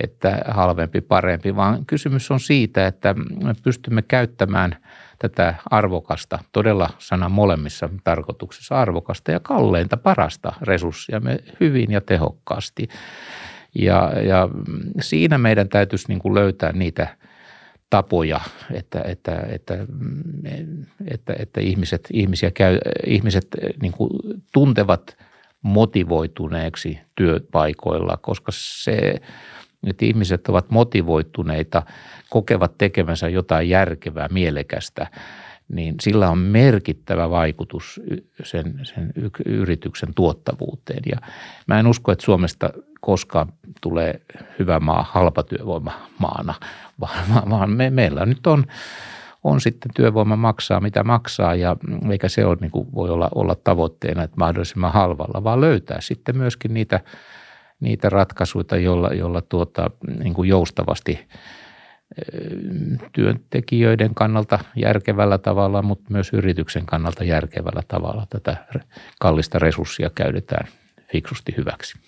että halvempi, parempi, vaan kysymys on siitä, että me pystymme käyttämään tätä arvokasta, todella sana molemmissa tarkoituksissa, arvokasta ja kalleinta, parasta resurssia me hyvin ja tehokkaasti. Ja siinä meidän täytyisi löytää niitä tapoja, että ihmiset tuntevat motivoituneeksi työpaikoilla, koska se, että ihmiset ovat motivoituneita, kokevat tekemänsä jotain järkevää, mielekästä, niin sillä on merkittävä vaikutus sen yrityksen tuottavuuteen. Ja mä en usko, että Suomesta koskaan tulee hyvä maa halpatyövoimamaana, vaan meillä nyt on sitten työvoima maksaa, mitä maksaa, ja eikä se ole, voi olla tavoitteena, että mahdollisimman halvalla, vaan löytää sitten myöskin niitä ratkaisuja, jolla joustavasti työntekijöiden kannalta järkevällä tavalla, mutta myös yrityksen kannalta järkevällä tavalla tätä kallista resurssia käytetään fiksusti hyväksi.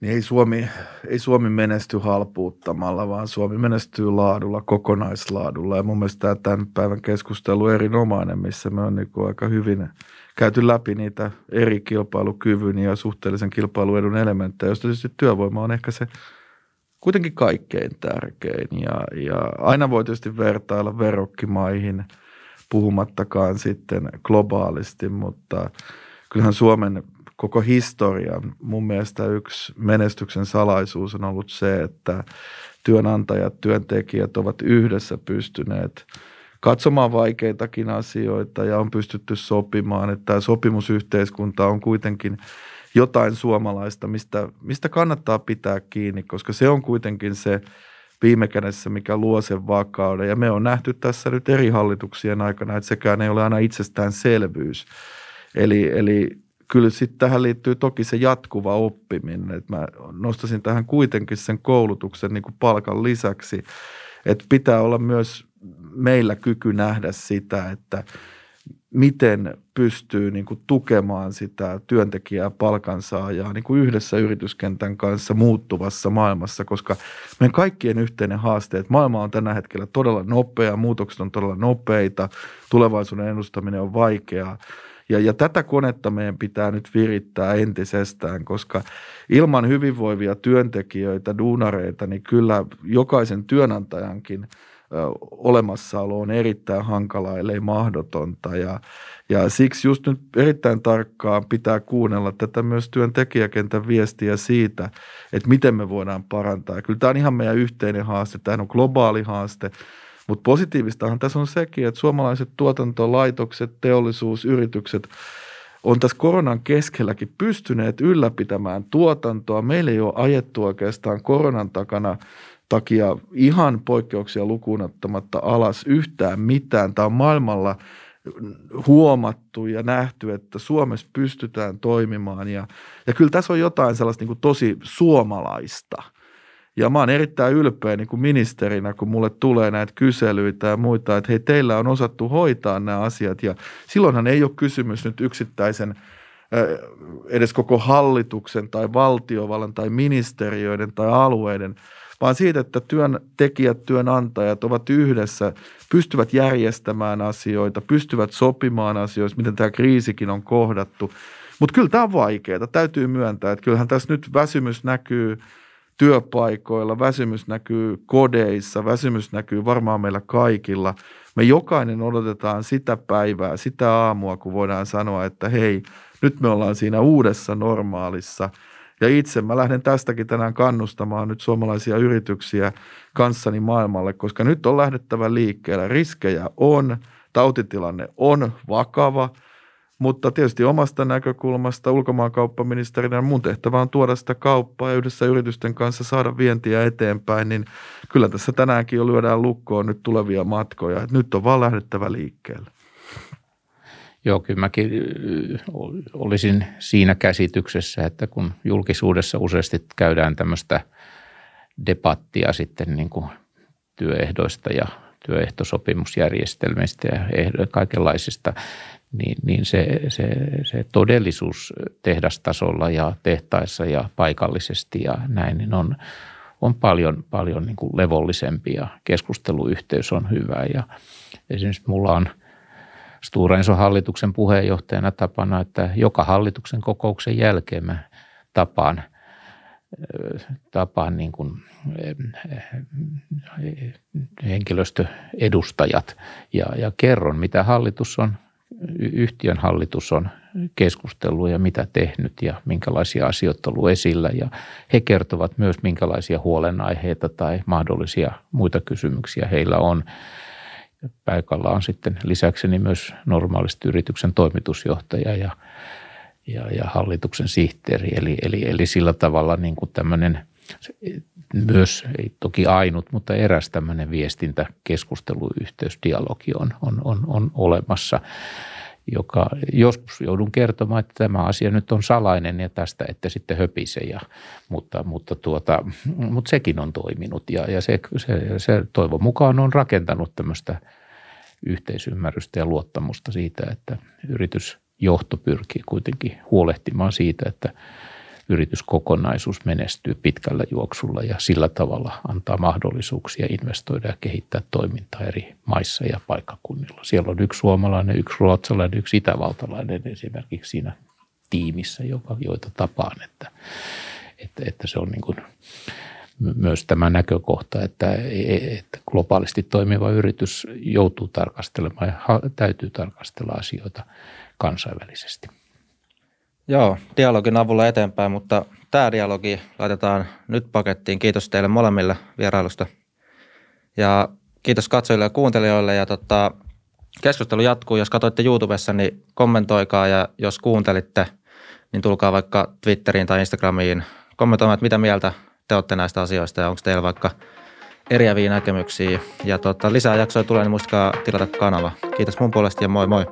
Niin ei Suomi menesty halpuuttamalla, vaan Suomi menestyy laadulla, kokonaislaadulla. Ja mun mielestä tämän päivän keskustelu on erinomainen, missä me on aika hyvin käyty läpi niitä eri kilpailukyvyn ja suhteellisen kilpailuedun elementtejä, josta tietysti työvoima on ehkä se kuitenkin kaikkein tärkein. Ja aina voi tietysti vertailla verokkimaihin, puhumattakaan sitten globaalisti, mutta kyllähän Suomen koko historian mun mielestä yksi menestyksen salaisuus on ollut se, että työnantajat, työntekijät ovat yhdessä pystyneet katsomaan vaikeitakin asioita ja on pystytty sopimaan, että tämä sopimusyhteiskunta on kuitenkin jotain suomalaista, mistä kannattaa pitää kiinni, koska se on kuitenkin se viime kädessä, mikä luo sen vakauden. Ja me on nähty tässä nyt eri hallituksien aikana, että sekään ei ole aina itsestäänselvyys. Eli kyllä sitten tähän liittyy toki se jatkuva oppiminen, että mä nostasin tähän kuitenkin sen koulutuksen palkan lisäksi, että pitää olla myös meillä kyky nähdä sitä, että miten pystyy tukemaan sitä työntekijää, palkansaajaa yhdessä yrityskentän kanssa muuttuvassa maailmassa, koska meidän kaikkien yhteinen haaste, että maailma on tänä hetkellä todella nopea, muutokset on todella nopeita, tulevaisuuden ennustaminen on vaikeaa. Ja tätä konetta meidän pitää nyt virittää entisestään, koska ilman hyvinvoivia työntekijöitä, duunareita, niin kyllä jokaisen työnantajankin olemassaolo on erittäin hankalaa, ellei mahdotonta. Ja siksi just nyt erittäin tarkkaan pitää kuunnella tätä myös työntekijäkentän viestiä siitä, että miten me voidaan parantaa. Ja kyllä tämä on ihan meidän yhteinen haaste, tämä on globaali haaste. Mutta positiivistahan tässä on sekin, että suomalaiset tuotantolaitokset, teollisuusyritykset on tässä koronan keskelläkin pystyneet ylläpitämään tuotantoa. Meillä ei ole ajettu oikeastaan koronan takia ihan poikkeuksia lukuun ottamatta alas yhtään mitään. Tämä on maailmalla huomattu ja nähty, että Suomessa pystytään toimimaan ja kyllä tässä on jotain sellaista tosi suomalaista. Ja mä oon erittäin ylpeä ministerinä, kun mulle tulee näitä kyselyitä ja muita, että hei, teillä on osattu hoitaa nämä asiat. Ja silloinhan ei ole kysymys nyt yksittäisen edes koko hallituksen tai valtiovallan tai ministeriöiden tai alueiden, vaan siitä, että työntekijät, työnantajat ovat yhdessä, pystyvät järjestämään asioita, pystyvät sopimaan asioista, miten tämä kriisikin on kohdattu. Mutta kyllä tämä on vaikeaa, täytyy myöntää, että kyllähän tässä nyt väsymys näkyy työpaikoilla, väsymys näkyy kodeissa, väsymys näkyy varmaan meillä kaikilla. Me jokainen odotetaan sitä päivää, sitä aamua, kun voidaan sanoa, että hei, nyt me ollaan siinä uudessa normaalissa. Ja itse mä lähden tästäkin tänään kannustamaan nyt suomalaisia yrityksiä kanssani maailmalle, koska nyt on lähdettävä liikkeelle. Riskejä on, tautitilanne on vakava. Mutta tietysti omasta näkökulmasta ulkomaankauppaministerinä mun tehtävä on tuoda sitä kauppaa ja yhdessä yritysten kanssa saada vientiä eteenpäin, niin kyllä tässä tänäänkin jo lyödään lukkoon nyt tulevia matkoja. Et nyt on vaan lähdettävä liikkeelle. Joo, kyllä mäkin olisin siinä käsityksessä, että kun julkisuudessa useasti käydään tämmöistä debattia sitten niin kuin työehdoista ja työehtosopimusjärjestelmistä ja kaikenlaisista, niin se todellisuus tehdastasolla ja tehtaissa ja paikallisesti ja näin, niin on paljon niin kuin levollisempi ja keskusteluyhteys on hyvä. Ja esimerkiksi mulla on Stora Enson hallituksen puheenjohtajana tapana, että joka hallituksen kokouksen jälkeen mä tapaan niin kuin henkilöstöedustajat ja kerron, mitä yhtiön hallitus on keskustellut ja mitä tehnyt ja minkälaisia asioita on ollut esillä. Ja he kertovat myös, minkälaisia huolenaiheita tai mahdollisia muita kysymyksiä heillä on. Paikalla on sitten lisäkseni myös normaalisti yrityksen toimitusjohtaja ja hallituksen sihteeri. Eli sillä tavalla niin kuin tämmöinen myös, ei toki ainut, mutta eräs tämmöinen viestintä, keskustelu, yhteys, dialogi on olemassa, joka joskus joudun kertomaan, että tämä asia nyt on salainen ja tästä ette sitten höpise, mutta sekin on toiminut ja se toivon mukaan on rakentanut tämmöistä yhteisymmärrystä ja luottamusta siitä, että yritysjohto pyrkii kuitenkin huolehtimaan siitä, että yrityskokonaisuus menestyy pitkällä juoksulla ja sillä tavalla antaa mahdollisuuksia investoida ja kehittää toimintaa eri maissa ja paikkakunnilla. Siellä on yksi suomalainen, yksi ruotsalainen, yksi itävaltalainen esimerkiksi siinä tiimissä, joita tapaan. Että se on niin kuin myös tämä näkökohta, että globaalisti toimiva yritys joutuu tarkastelemaan ja täytyy tarkastella asioita kansainvälisesti. Joo, dialogin avulla eteenpäin, mutta tämä dialogi laitetaan nyt pakettiin. Kiitos teille molemmille vierailusta ja kiitos katsojille ja kuuntelijoille. Ja keskustelu jatkuu. Jos katsoitte YouTubessa, niin kommentoikaa ja jos kuuntelitte, niin tulkaa vaikka Twitteriin tai Instagramiin kommentoimaan, että mitä mieltä te olette näistä asioista ja onko teillä vaikka eriäviä näkemyksiä. Ja lisää jaksoja tulee, niin muistakaa tilata kanava. Kiitos mun puolesta ja moi moi.